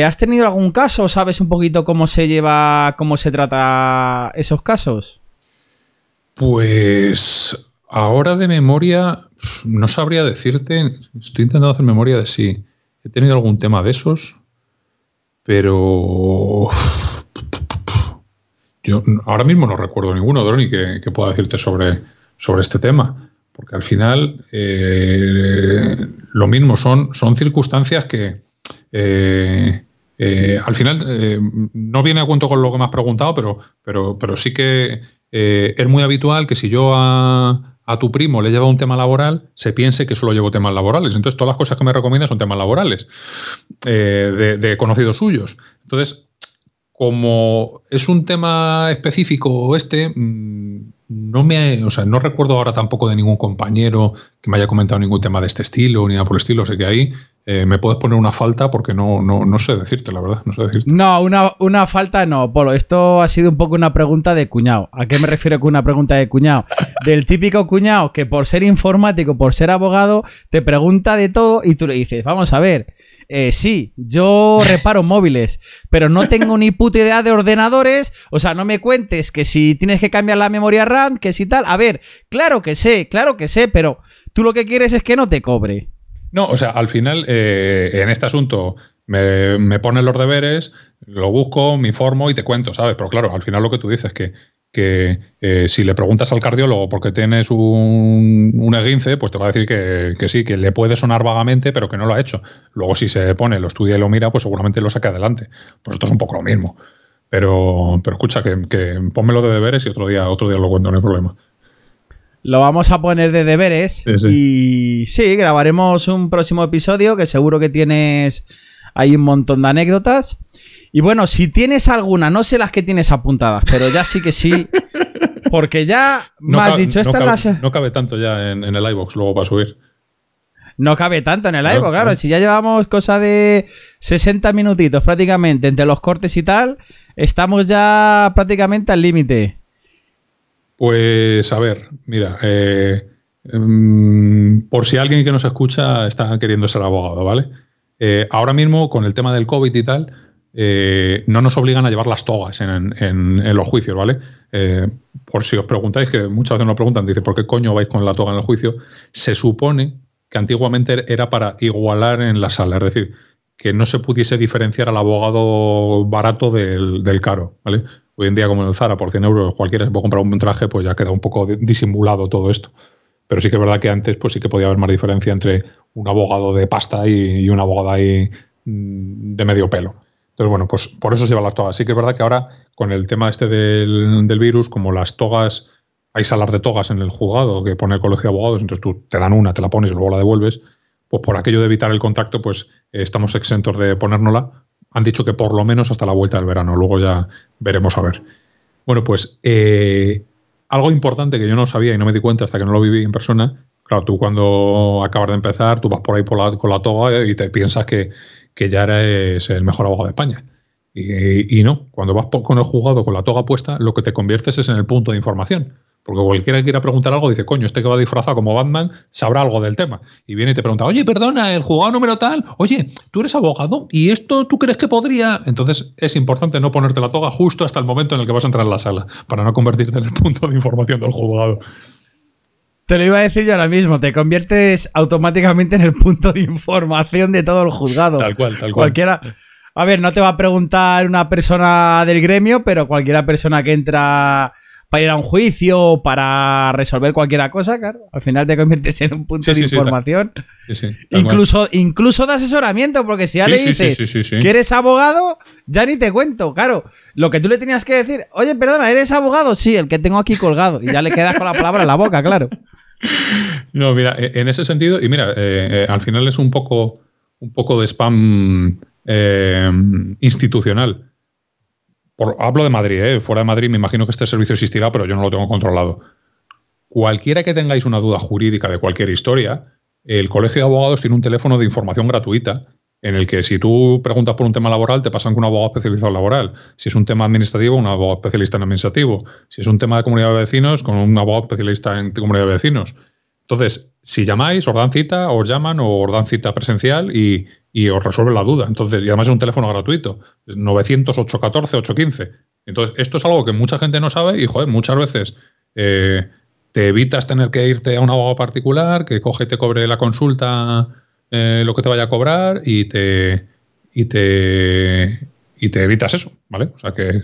¿Has tenido algún caso? ¿Sabes un poquito cómo se lleva, cómo se trata esos casos? Pues ahora de memoria... no sabría decirte, estoy intentando hacer memoria de si he tenido algún tema de esos, pero yo ahora mismo no recuerdo ninguno, Droni, que pueda decirte sobre este tema, porque al final lo mismo, son circunstancias que al final no viene a cuento con lo que me has preguntado, pero sí que es muy habitual que si yo a tu primo le lleva un tema laboral, se piense que solo llevo temas laborales. Entonces, todas las cosas que me recomienda son temas laborales de conocidos suyos. Entonces, como es un tema específico no recuerdo ahora tampoco de ningún compañero que me haya comentado ningún tema de este estilo, ni nada por el estilo. Sé que ahí me puedes poner una falta porque no sé decirte, la verdad. No sé decirte. No, una falta no, Polo. Esto ha sido un poco una pregunta de cuñado. ¿A qué me refiero con una pregunta de cuñado? Del típico cuñado que por ser informático, por ser abogado, te pregunta de todo y tú le dices, vamos a ver... sí, yo reparo móviles, pero no tengo ni puta idea de ordenadores. O sea, no me cuentes que si tienes que cambiar la memoria RAM, que si tal. A ver, claro que sé, pero tú lo que quieres es que no te cobre. No, o sea, al final en este asunto me pones los deberes, lo busco, me informo y te cuento, ¿sabes? Pero claro, al final lo que tú dices es que si le preguntas al cardiólogo porque tienes un esguince, pues te va a decir que sí, que le puede sonar vagamente, pero que no lo ha hecho. Luego si se pone, lo estudia y lo mira, pues seguramente lo saque adelante. Pues esto es un poco lo mismo. Pero escucha, que pónmelo de deberes y otro día lo cuento, no hay problema. Lo vamos a poner de deberes, sí. Y sí, grabaremos un próximo episodio que seguro que tienes ahí un montón de anécdotas. Y bueno, si tienes alguna, no sé las que tienes apuntadas, pero ya sí que sí, porque ya me has dicho... No cabe tanto ya en el iVoox luego para subir. No cabe tanto en el iVoox, claro. Si ya llevamos cosa de 60 minutitos prácticamente, entre los cortes y tal, estamos ya prácticamente al límite. Pues a ver, mira, por si alguien que nos escucha está queriendo ser abogado, ¿vale? Ahora mismo, con el tema del COVID y tal... no nos obligan a llevar las togas en los juicios, ¿vale? Por si os preguntáis, que muchas veces nos preguntan, dice, ¿por qué coño vais con la toga en el juicio? Se supone que antiguamente era para igualar en la sala, es decir, que no se pudiese diferenciar al abogado barato del caro, ¿vale? Hoy en día, como en el Zara, por 100 euros cualquiera se puede comprar un traje, pues ya queda un poco disimulado todo esto. Pero sí que es verdad que antes pues sí que podía haber más diferencia entre un abogado de pasta y un abogado ahí de medio pelo. Entonces, bueno, pues por eso se llevan las togas. Sí que es verdad que ahora, con el tema este del virus, como las togas, hay salas de togas en el juzgado que pone el Colegio de Abogados, entonces tú te dan una, te la pones y luego la devuelves, pues por aquello de evitar el contacto, pues estamos exentos de ponérnosla. Han dicho que por lo menos hasta la vuelta del verano, luego ya veremos a ver. Bueno, pues algo importante que yo no sabía y no me di cuenta hasta que no lo viví en persona, claro, tú cuando acabas de empezar, tú vas por ahí con la toga y te piensas que ya eres el mejor abogado de España. Y no, cuando vas con el juzgado con la toga puesta, lo que te conviertes es en el punto de información. Porque cualquiera que quiera preguntar algo dice, coño, este que va disfrazado como Batman sabrá algo del tema. Y viene y te pregunta, oye, perdona, el juzgado número tal, oye, tú eres abogado y esto tú crees que podría... Entonces es importante no ponerte la toga justo hasta el momento en el que vas a entrar en la sala, para no convertirte en el punto de información del juzgado. Te lo iba a decir yo ahora mismo, te conviertes automáticamente en el punto de información de todo el juzgado. Tal cual, tal cual. Cualquiera... A ver, no te va a preguntar una persona del gremio, pero cualquiera persona que entra para ir a un juicio, para resolver cualquier cosa, claro, al final te conviertes en un punto de información. Incluso de asesoramiento, porque si ya le dices que eres abogado, ya ni te cuento, claro. Lo que tú le tenías que decir, oye, perdona, ¿eres abogado? Sí, el que tengo aquí colgado. Y ya le quedas con la palabra en la boca, claro. No, mira, en ese sentido, y mira, al final es un poco de spam... institucional. Hablo de Madrid, fuera de Madrid me imagino que este servicio existirá, pero yo no lo tengo controlado. Cualquiera que tengáis una duda jurídica de cualquier historia, el Colegio de Abogados tiene un teléfono de información gratuita en el que si tú preguntas por un tema laboral te pasan con un abogado especializado laboral. Si es un tema administrativo, un abogado especialista en administrativo. Si es un tema de comunidad de vecinos, con un abogado especialista en comunidad de vecinos. Entonces, si llamáis, os dan cita, os llaman o os dan cita presencial y os resuelven la duda. Entonces, y además es un teléfono gratuito, 900-814-815. Entonces, esto es algo que mucha gente no sabe y, joder, muchas veces te evitas tener que irte a un abogado particular que coge y te cobre la consulta lo que te vaya a cobrar y te evitas eso, ¿vale? O sea, que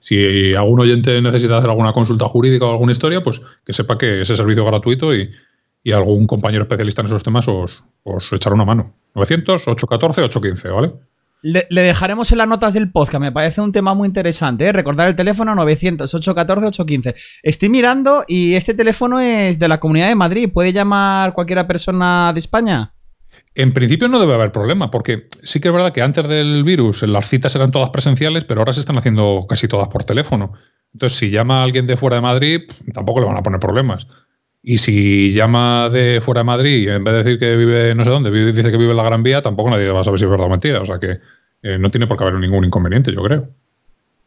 si algún oyente necesita hacer alguna consulta jurídica o alguna historia, pues que sepa que ese servicio es gratuito y algún compañero especialista en esos temas os echará una mano. 900-814-815, ¿vale? Le dejaremos en las notas del podcast, me parece un tema muy interesante, ¿eh? Recordar el teléfono 900-814-815. Estoy mirando y este teléfono es de la Comunidad de Madrid, ¿puede llamar cualquiera persona de España? En principio no debe haber problema, porque sí que es verdad que antes del virus las citas eran todas presenciales, pero ahora se están haciendo casi todas por teléfono. Entonces, si llama a alguien de fuera de Madrid, tampoco le van a poner problemas. Y si llama de fuera de Madrid, en vez de decir que vive no sé dónde, dice que vive en la Gran Vía, tampoco nadie va a saber si es verdad o mentira. O sea que no tiene por qué haber ningún inconveniente, yo creo.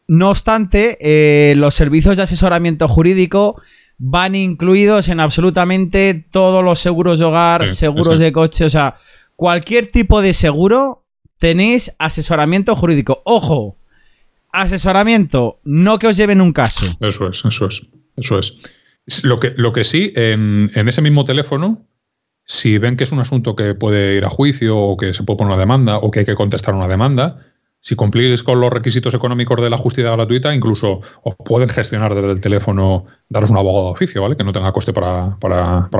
No obstante, los servicios de asesoramiento jurídico... van incluidos en absolutamente todos los seguros de hogar, seguros de coche, o sea, cualquier tipo de seguro tenéis asesoramiento jurídico. ¡Ojo! Asesoramiento, no que os lleven un caso. Eso es. Lo que sí, en ese mismo teléfono, si ven que es un asunto que puede ir a juicio o que se puede poner una demanda o que hay que contestar una demanda... Si cumplís con los requisitos económicos de la justicia gratuita, incluso os pueden gestionar desde el teléfono, daros un abogado de oficio, ¿vale? Que no tenga coste para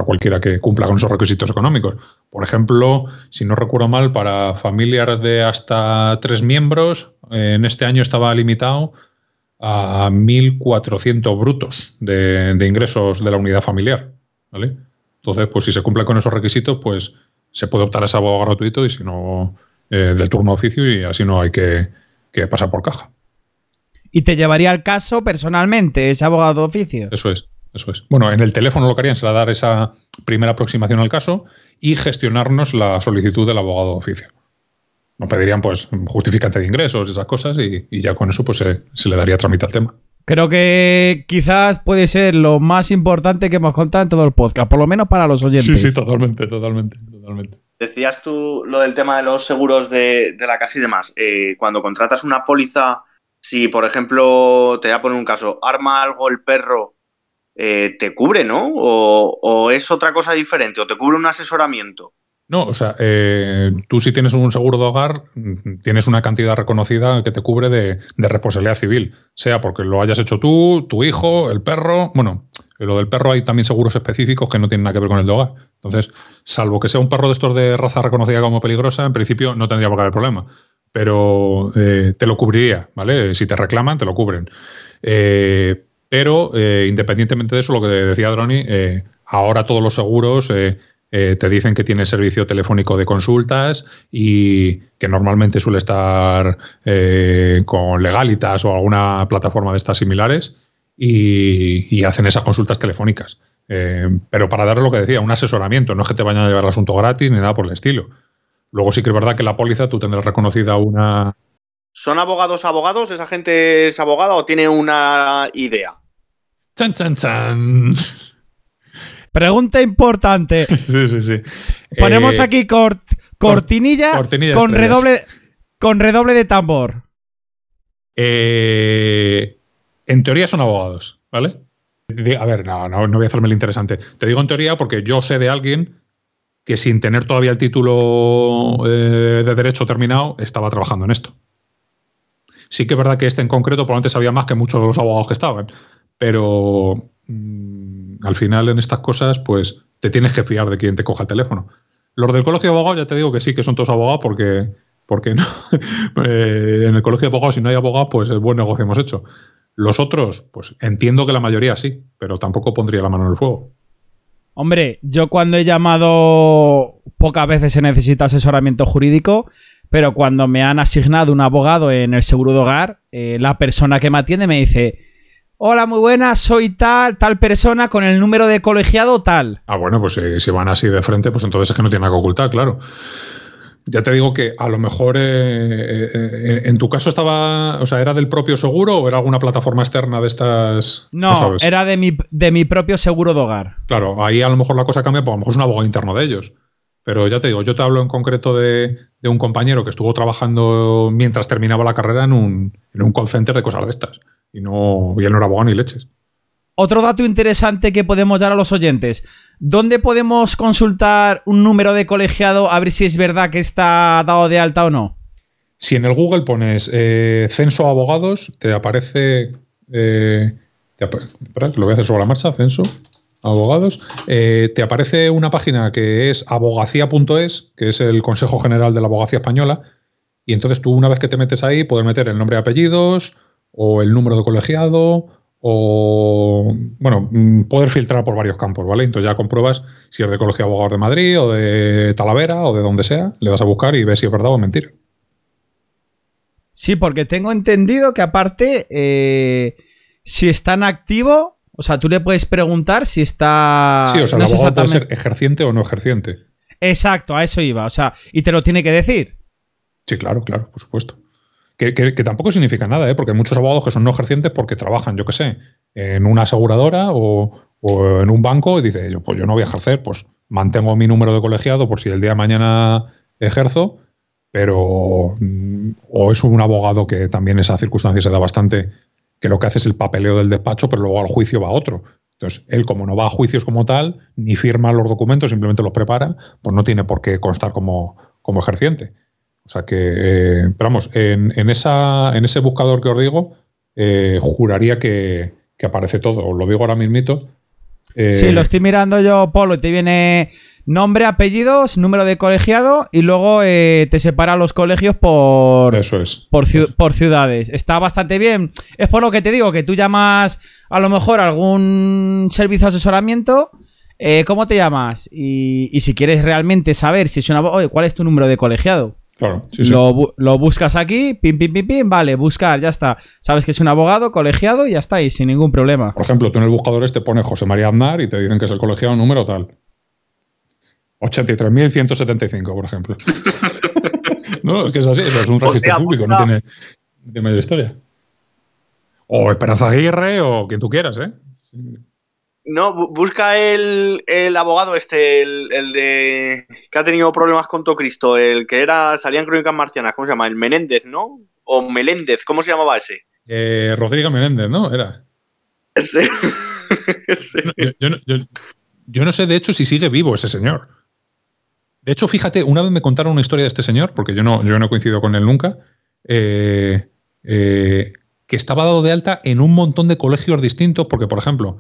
cualquiera que cumpla con esos requisitos económicos. Por ejemplo, si no recuerdo mal, para familias de hasta 3 miembros, en este año estaba limitado a 1.400 brutos de ingresos de la unidad familiar, ¿vale? Entonces, pues si se cumple con esos requisitos, pues se puede optar a ese abogado gratuito y si no... del turno de oficio y así no hay que pasar por caja. ¿Y te llevaría el caso personalmente ese abogado de oficio? Eso es. Bueno, en el teléfono lo que harían será dar esa primera aproximación al caso y gestionarnos la solicitud del abogado de oficio. Nos pedirían pues justificante de ingresos, esas cosas y ya con eso pues se le daría trámite al tema. Creo que quizás puede ser lo más importante que hemos contado en todo el podcast, por lo menos para los oyentes. Sí, totalmente. Decías tú lo del tema de los seguros de la casa y demás. Cuando contratas una póliza, si por ejemplo, te voy a poner un caso, arma algo el perro, ¿te cubre, no? ¿O es otra cosa diferente? ¿O te cubre un asesoramiento? No, o sea, tú si tienes un seguro de hogar, tienes una cantidad reconocida que te cubre de responsabilidad civil. Sea porque lo hayas hecho tú, tu hijo, el perro... Bueno, lo del perro hay también seguros específicos que no tienen nada que ver con el de hogar. Entonces, salvo que sea un perro de estos de raza reconocida como peligrosa, en principio no tendría por qué haber problema. Pero te lo cubriría, ¿vale? Si te reclaman, te lo cubren. Pero, independientemente de eso, lo que decía Droni, ahora todos los seguros... te dicen que tiene servicio telefónico de consultas y que normalmente suele estar con Legalitas o alguna plataforma de estas similares y hacen esas consultas telefónicas. Pero para dar lo que decía, un asesoramiento, no es que te vayan a llevar el asunto gratis ni nada por el estilo. Luego sí que es verdad que en la póliza tú tendrás reconocida una... ¿Son abogados? ¿Esa gente es abogada o tiene una idea? ¡Chan, chan, chan! Pregunta importante. Sí. Ponemos aquí cortinilla con estrellas. redoble de tambor. En teoría son abogados, ¿vale? A ver, no voy a hacerme el interesante. Te digo en teoría porque yo sé de alguien que sin tener todavía el título de Derecho terminado estaba trabajando en esto. Sí que es verdad que este en concreto probablemente sabía más que muchos de los abogados que estaban, pero al final en estas cosas pues te tienes que fiar de quien te coja el teléfono. Los del Colegio de Abogados ya te digo que sí, que son todos abogados porque no. En el Colegio de Abogados, si no hay abogados, pues es buen negocio hemos hecho. Los otros, pues entiendo que la mayoría sí, pero tampoco pondría la mano en el fuego. Hombre, yo cuando he llamado pocas veces he necesitado asesoramiento jurídico, pero cuando me han asignado un abogado en el seguro de hogar, la persona que me atiende me dice: hola, muy buenas, soy tal persona con el número de colegiado tal. Ah, bueno, pues si van así de frente, pues entonces es que no tiene nada que ocultar, claro. Ya te digo que a lo mejor en tu caso estaba... O sea, ¿era del propio seguro o era alguna plataforma externa de estas? No, ¿sabes? Era de mi propio seguro de hogar. Claro, ahí a lo mejor la cosa cambia, pues a lo mejor es un abogado interno de ellos. Pero ya te digo, yo te hablo en concreto de un compañero que estuvo trabajando mientras terminaba la carrera en un call center de cosas de estas. Y él no era abogado ni leches. Otro dato interesante que podemos dar a los oyentes. ¿Dónde podemos consultar un número de colegiado a ver si es verdad que está dado de alta o no? Si en el Google pones censo abogados, te aparece... espera, lo voy a hacer sobre la marcha, censo abogados. Te aparece una página que es abogacía.es, que es el Consejo General de la Abogacía Española. Y entonces tú, una vez que te metes ahí, puedes meter el nombre y apellidos o el número de colegiado... O, bueno, poder filtrar por varios campos, ¿vale? Entonces ya compruebas si es de Colegio de Abogados de Madrid o de Talavera o de donde sea, le das a buscar y ves si es verdad o es mentira. Sí, porque tengo entendido que aparte, si está en activo, o sea, tú le puedes preguntar si está... Sí, o sea, no el abogado puede ser ejerciente o no ejerciente. Exacto, a eso iba, o sea, y te lo tiene que decir. Sí, claro, por supuesto. Que tampoco significa nada, porque hay muchos abogados que son no ejercientes porque trabajan, yo qué sé, en una aseguradora o en un banco y dicen, pues yo no voy a ejercer, pues mantengo mi número de colegiado por si el día de mañana ejerzo, pero o es un abogado que también esa circunstancia se da bastante, que lo que hace es el papeleo del despacho, pero luego al juicio va otro. Entonces, él como no va a juicios como tal, ni firma los documentos, simplemente los prepara, pues no tiene por qué constar como ejerciente. O sea que, pero vamos, en ese buscador que os digo, juraría que aparece todo. Os lo digo ahora mismito. Sí, lo estoy mirando yo, Polo, y te viene nombre, apellidos, número de colegiado y luego te separa los colegios por, eso es. Por ciudades. Está bastante bien. Es por lo que te digo, que tú llamas a lo mejor a algún servicio de asesoramiento... ¿Cómo te llamas? Y si quieres realmente saber si es una... Oye, ¿cuál es tu número de colegiado? Claro, sí. Lo buscas aquí, pim, vale, buscar, ya está. Sabes que es un abogado, colegiado y ya está, y sin ningún problema. Por ejemplo, tú en el buscador este pones José María Aznar y te dicen que es el colegiado número tal. 83.175, por ejemplo. No, es que es así, es un registro público, no tiene mayor historia. O Esperanza Aguirre o quien tú quieras, ¿eh? Sí. No, busca el abogado este, el de que ha tenido problemas con todo Cristo, el que era salía en Crónicas Marcianas, ¿cómo se llama? El Menéndez, ¿no? O Meléndez, ¿cómo se llamaba ese? Rodríguez Menéndez, ¿no? Era. Sí. Sí. Yo no sé, de hecho, si sigue vivo ese señor. De hecho, fíjate, una vez me contaron una historia de este señor, porque yo no coincido con él nunca, que estaba dado de alta en un montón de colegios distintos, porque, por ejemplo...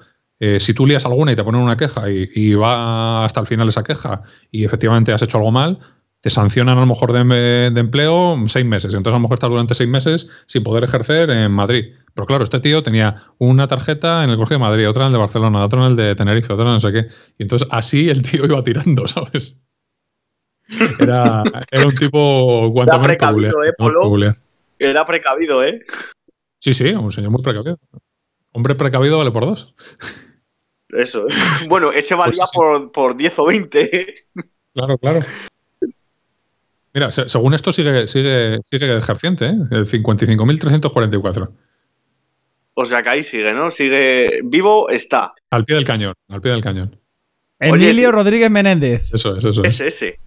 si tú lías alguna y te ponen una queja y va hasta el final esa queja y efectivamente has hecho algo mal, te sancionan a lo mejor de empleo 6 meses. Entonces a lo mejor estás durante 6 meses sin poder ejercer en Madrid. Pero claro, este tío tenía una tarjeta en el Colegio de Madrid, otra en el de Barcelona, otra en el de Tenerife, otra en no sé qué. Y entonces así el tío iba tirando, ¿sabes? Era un tipo... Era precavido, Polo. Era precavido, ¿eh? Sí, un señor muy precavido. Hombre precavido vale por 2. Eso, ¿eh? Bueno, ese valía pues sí. por 10 o 20. Claro. Mira, según esto sigue ejerciente, ¿eh? El 55.344. O sea que ahí sigue, ¿no? Sigue vivo, está. Al pie del cañón. Emilio Rodríguez Menéndez. Eso es. Ese.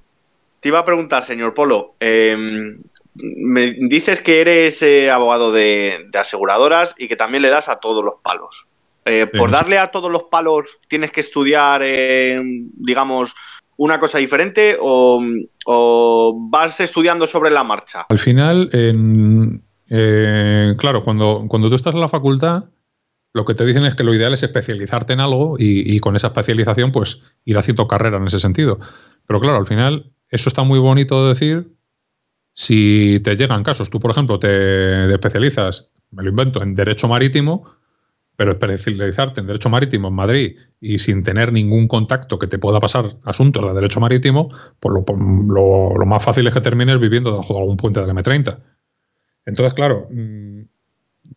Te iba a preguntar, señor Polo, me dices que eres abogado de aseguradoras y que también le das a todos los palos. por darle a todos los palos tienes que estudiar, digamos, una cosa diferente o vas estudiando sobre la marcha? Al final, claro, cuando tú estás en la facultad, lo que te dicen es que lo ideal es especializarte en algo y con esa especialización pues ir haciendo carrera en ese sentido. Pero claro, al final eso está muy bonito de decir si te llegan casos. Tú, por ejemplo, te especializas, me lo invento, en Derecho Marítimo, pero especializarte en Derecho Marítimo en Madrid y sin tener ningún contacto que te pueda pasar asuntos de Derecho Marítimo, pues lo más fácil es que termines viviendo debajo de algún puente del M30. Entonces, claro,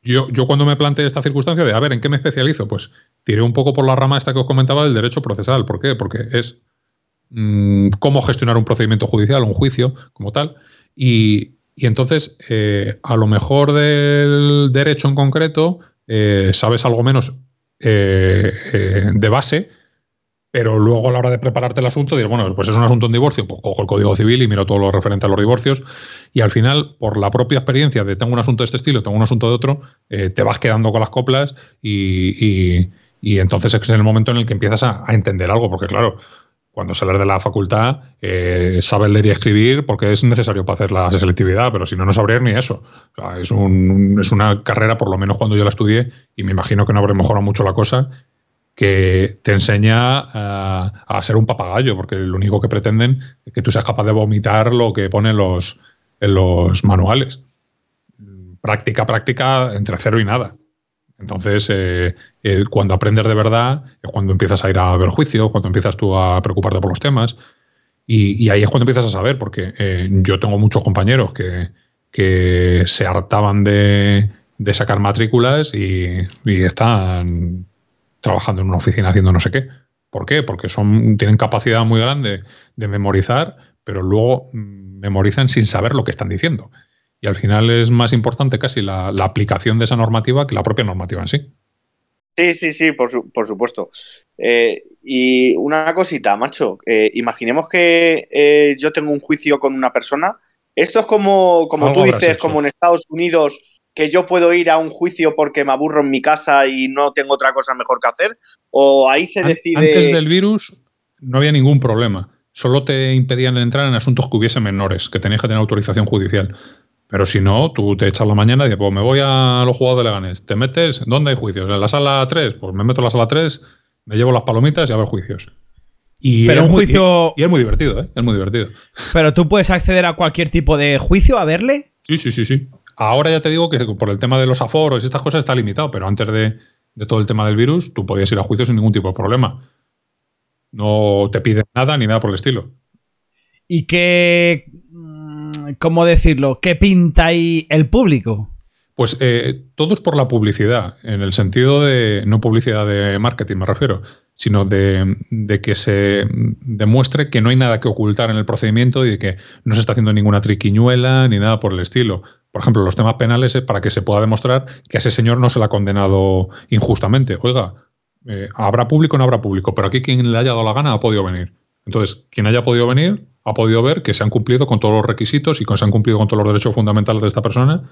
yo cuando me planteé esta circunstancia de, a ver, ¿en qué me especializo? Pues tiré un poco por la rama esta que os comentaba del derecho procesal. ¿Por qué? Porque es cómo gestionar un procedimiento judicial, un juicio como tal. Y entonces, a lo mejor del derecho en concreto, sabes algo menos de base, pero luego a la hora de prepararte el asunto, dirás, bueno, pues es un asunto en divorcio, pues cojo el Código Civil y miro todo lo referente a los divorcios, y al final, por la propia experiencia de tengo un asunto de este estilo, tengo un asunto de otro, te vas quedando con las coplas y entonces es el momento en el que empiezas a entender algo, porque claro, cuando sales de la facultad sabes leer y escribir porque es necesario para hacer la selectividad, pero si no, no sabrías ni eso. O sea, es una carrera, por lo menos cuando yo la estudié, y me imagino que no habré mejorado mucho la cosa, que te enseña a ser un papagayo, porque lo único que pretenden es que tú seas capaz de vomitar lo que ponen en los manuales. Práctica entre cero y nada. Entonces, cuando aprendes de verdad, es cuando empiezas a ir a ver juicios, cuando empiezas tú a preocuparte por los temas, y ahí es cuando empiezas a saber, porque yo tengo muchos compañeros que se hartaban de sacar matrículas y están trabajando en una oficina haciendo no sé qué. ¿Por qué? Porque tienen capacidad muy grande de memorizar, pero luego memorizan sin saber lo que están diciendo. Y al final es más importante casi la aplicación de esa normativa que la propia normativa en sí. Sí, por supuesto. Y una cosita, macho. Imaginemos que yo tengo un juicio con una persona. Esto es como tú dices, como en Estados Unidos, que yo puedo ir a un juicio porque me aburro en mi casa y no tengo otra cosa mejor que hacer. O ahí se decide... Antes del virus no había ningún problema. Solo te impedían entrar en asuntos que hubiese menores, que tenías que tener autorización judicial. Pero si no, tú te echas la mañana y dices, pues me voy a los juzgados de Leganés. Te metes, ¿dónde hay juicios? ¿En la sala 3? Pues me meto en la sala 3, me llevo las palomitas y a ver juicios. Y pero un juicio... Y es muy divertido, ¿eh? Es muy divertido. ¿Pero tú puedes acceder a cualquier tipo de juicio a verle? Sí. Ahora ya te digo que por el tema de los aforos y estas cosas está limitado, pero antes de todo el tema del virus, tú podías ir a juicio sin ningún tipo de problema. No te piden nada ni nada por el estilo. ¿Y qué... ¿Cómo decirlo? ¿Qué pinta ahí el público? Pues todo es por la publicidad, en el sentido de, no publicidad de marketing me refiero, sino de que se demuestre que no hay nada que ocultar en el procedimiento y de que no se está haciendo ninguna triquiñuela ni nada por el estilo. Por ejemplo, los temas penales es para que se pueda demostrar que a ese señor no se le ha condenado injustamente. Oiga, ¿habrá público o no habrá público? Pero aquí quien le haya dado la gana ha podido venir. Entonces, quien haya podido venir ha podido ver que se han cumplido con todos los requisitos y que se han cumplido con todos los derechos fundamentales de esta persona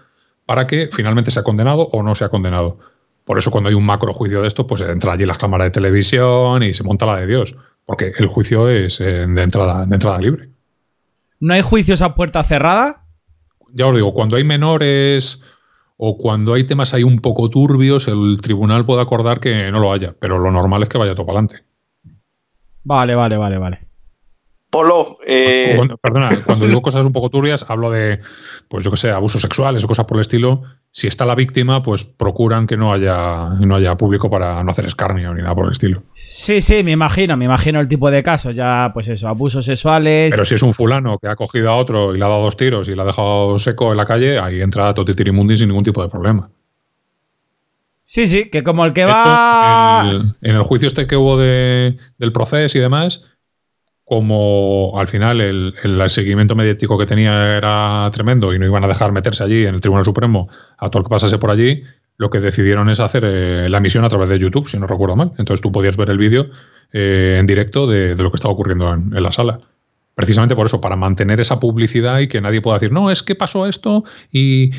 para que finalmente sea condenado o no sea condenado. Por eso cuando hay un macro juicio de esto, pues entra allí las cámaras de televisión y se monta la de Dios, porque el juicio es de entrada libre. ¿No hay juicios a puerta cerrada? Ya os digo, cuando hay menores o cuando hay temas ahí un poco turbios, el tribunal puede acordar que no lo haya, pero lo normal es que vaya todo para adelante. Vale. Polo, Perdona, cuando digo cosas un poco turbias, hablo de, pues yo que sé, abusos sexuales o cosas por el estilo. Si está la víctima, pues procuran que no haya público para no hacer escarnio ni nada por el estilo. Sí, me imagino el tipo de casos. Ya, pues eso, abusos sexuales... Pero si es un fulano que ha cogido a otro y le ha dado 2 tiros y le ha dejado seco en la calle, ahí entra totitirimundi sin ningún tipo de problema. Sí, que como el que va... De hecho, en el juicio este que hubo del proceso y demás, como al final el seguimiento mediático que tenía era tremendo y no iban a dejar meterse allí en el Tribunal Supremo a todo el que pasase por allí, lo que decidieron es hacer la emisión a través de YouTube, si no recuerdo mal. Entonces tú podías ver el vídeo en directo de lo que estaba ocurriendo en la sala. precisamente por eso, para mantener esa publicidad y que nadie pueda decir, no, es que pasó esto y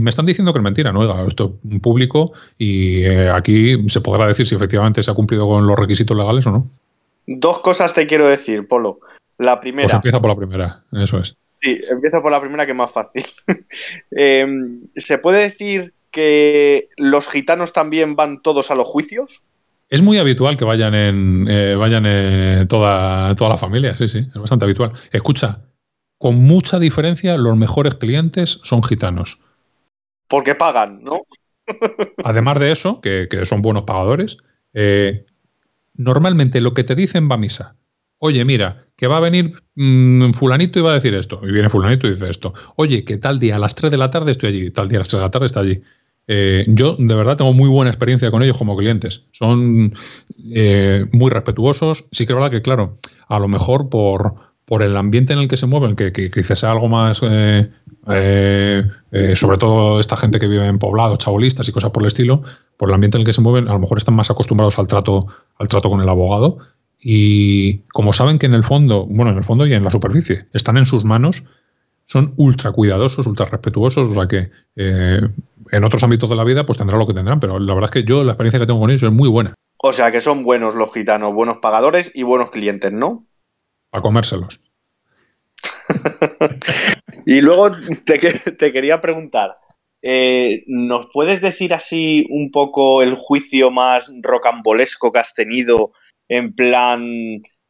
me están diciendo que es mentira. No, esto es público y aquí se podrá decir si efectivamente se ha cumplido con los requisitos legales o no. Dos cosas te quiero decir, Polo. La primera... Pues empieza por la primera, eso es. Sí, empieza por la primera, que es más fácil. ¿Se puede decir que los gitanos también van todos a los juicios? Es muy habitual que vayan toda la familia, sí, sí, es bastante habitual. Escucha, con mucha diferencia los mejores clientes son gitanos. Porque pagan, ¿no? Además de eso, que son buenos pagadores, normalmente lo que te dicen va a misa. Oye, mira, que va a venir fulanito y va a decir esto. Y viene fulanito y dice esto. Oye, que tal día a las 3 de la tarde estoy allí. Tal día a las 3 de la tarde está allí. Yo, de verdad, tengo muy buena experiencia con ellos como clientes. Son muy respetuosos. Sí que es verdad que, claro, a lo mejor por el ambiente en el que se mueven, que quizás sea algo más... sobre todo esta gente que vive en poblados, chabolistas y cosas por el estilo, por el ambiente en el que se mueven, a lo mejor están más acostumbrados al trato con el abogado. Y como saben que en el fondo, bueno, en el fondo y en la superficie, están en sus manos... Son ultra cuidadosos, ultra respetuosos, o sea que en otros ámbitos de la vida pues tendrán lo que tendrán, pero la verdad es que yo la experiencia que tengo con ellos es muy buena. O sea que son buenos los gitanos, buenos pagadores y buenos clientes, ¿no? A comérselos. Y luego te quería preguntar, ¿nos puedes decir así un poco el juicio más rocambolesco que has tenido en plan...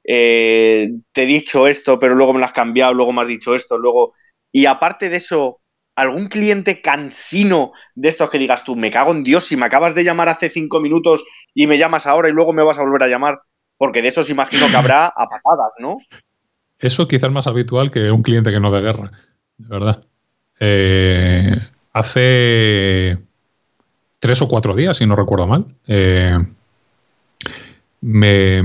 te he dicho esto, pero luego me lo has cambiado, luego me has dicho esto, luego... Y aparte de eso, ¿algún cliente cansino de estos que digas tú, me cago en Dios, si me acabas de llamar hace 5 minutos y me llamas ahora y luego me vas a volver a llamar? Porque de esos imagino que habrá a patadas, ¿no? Eso quizás más habitual que un cliente que no de guerra, de verdad. Hace 3 o 4 días, si no recuerdo mal, me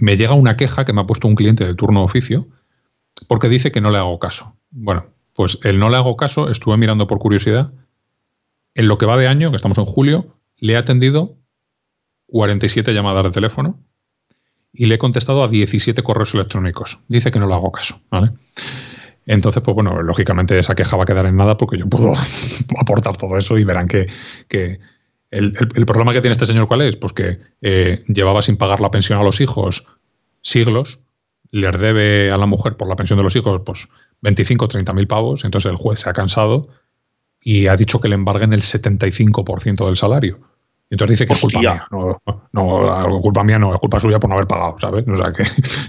llega una queja que me ha puesto un cliente de turno de oficio porque dice que no le hago caso. Bueno, pues el no le hago caso, estuve mirando por curiosidad. En lo que va de año, que estamos en julio, le he atendido 47 llamadas de teléfono y le he contestado a 17 correos electrónicos. Dice que no le hago caso, ¿vale? Entonces, pues bueno, lógicamente esa queja va a quedar en nada porque yo puedo aportar todo eso y verán que El problema que tiene este señor, ¿cuál es? Pues que llevaba sin pagar la pensión a los hijos siglos, les debe a la mujer por la pensión de los hijos pues 25 o 30 mil pavos, entonces el juez se ha cansado y ha dicho que le embarguen el 75% del salario. Entonces dice que ¡hostia! Es culpa mía. No, culpa mía no, es culpa suya por no haber pagado, ¿sabes? O sea que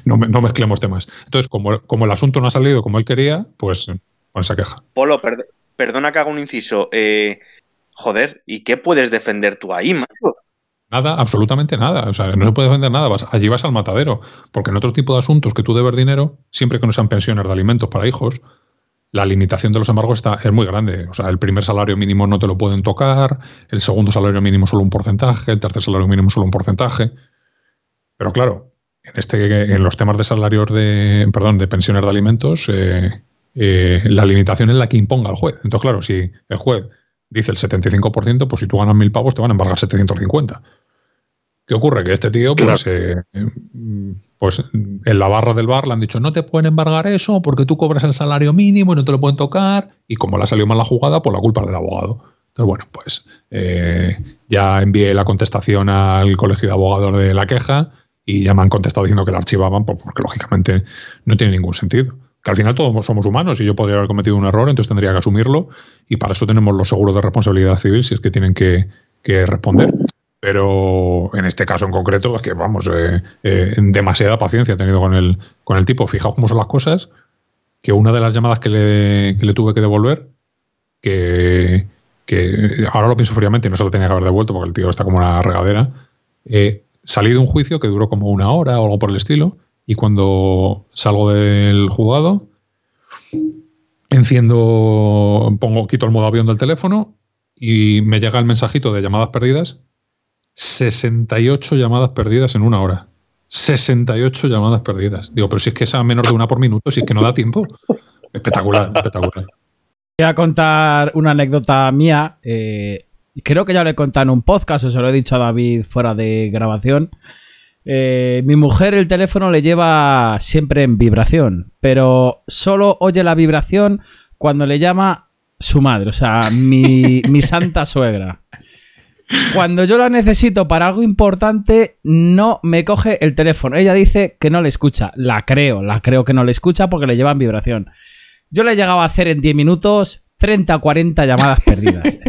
no mezclemos temas. Entonces, como el asunto no ha salido como él quería, pues con esa queja. Polo, perdona que haga un inciso. Joder, ¿y qué puedes defender tú ahí, macho? Nada, absolutamente nada. O sea, no se puede defender nada. Allí vas al matadero. Porque en otro tipo de asuntos que tú debes dinero, siempre que no sean pensiones de alimentos para hijos, la limitación de los embargos es muy grande. O sea, el primer salario mínimo no te lo pueden tocar, el segundo salario mínimo solo un porcentaje, el tercer salario mínimo solo un porcentaje. Pero claro, en los temas de salarios de pensiones de alimentos, la limitación es la que imponga el juez. Entonces, claro, si el juez dice el 75%, pues si tú ganas 1.000 pavos te van a embargar 750. ¿Qué ocurre? Que este tío, pues, claro. Pues en la barra del bar le han dicho no te pueden embargar eso porque tú cobras el salario mínimo y no te lo pueden tocar. Y como le ha salido mal la jugada, pues la culpa es del abogado. Entonces, bueno, pues ya envié la contestación al Colegio de Abogados de la queja y ya me han contestado diciendo que la archivaban porque lógicamente no tiene ningún sentido. Que al final todos somos humanos y yo podría haber cometido un error, entonces tendría que asumirlo y para eso tenemos los seguros de responsabilidad civil si es que tienen que responder. Pero en este caso en concreto es que, vamos, demasiada paciencia he tenido con el tipo. Fijaos cómo son las cosas, que una de las llamadas que le tuve que devolver, que ahora lo pienso fríamente, no se lo tenía que haber devuelto porque el tío está como una regadera, salí de un juicio que duró como 1 hora o algo por el estilo. Y cuando salgo del juzgado, quito el modo avión del teléfono y me llega el mensajito de llamadas perdidas. 68 llamadas perdidas en 1 hora. 68 llamadas perdidas. Digo, pero si es que es a menos de 1 por minuto, si es que no da tiempo. Espectacular, espectacular. Voy a contar una anécdota mía. Creo que ya lo he contado en un podcast, o se lo he dicho a David fuera de grabación. Mi mujer el teléfono le lleva siempre en vibración, pero solo oye la vibración cuando le llama su madre, o sea, mi santa suegra. Cuando yo la necesito para algo importante, no me coge el teléfono. Ella dice que no le escucha. La creo que no le escucha porque le lleva en vibración. Yo le he llegado a hacer en 10 minutos 30 o 40 llamadas perdidas.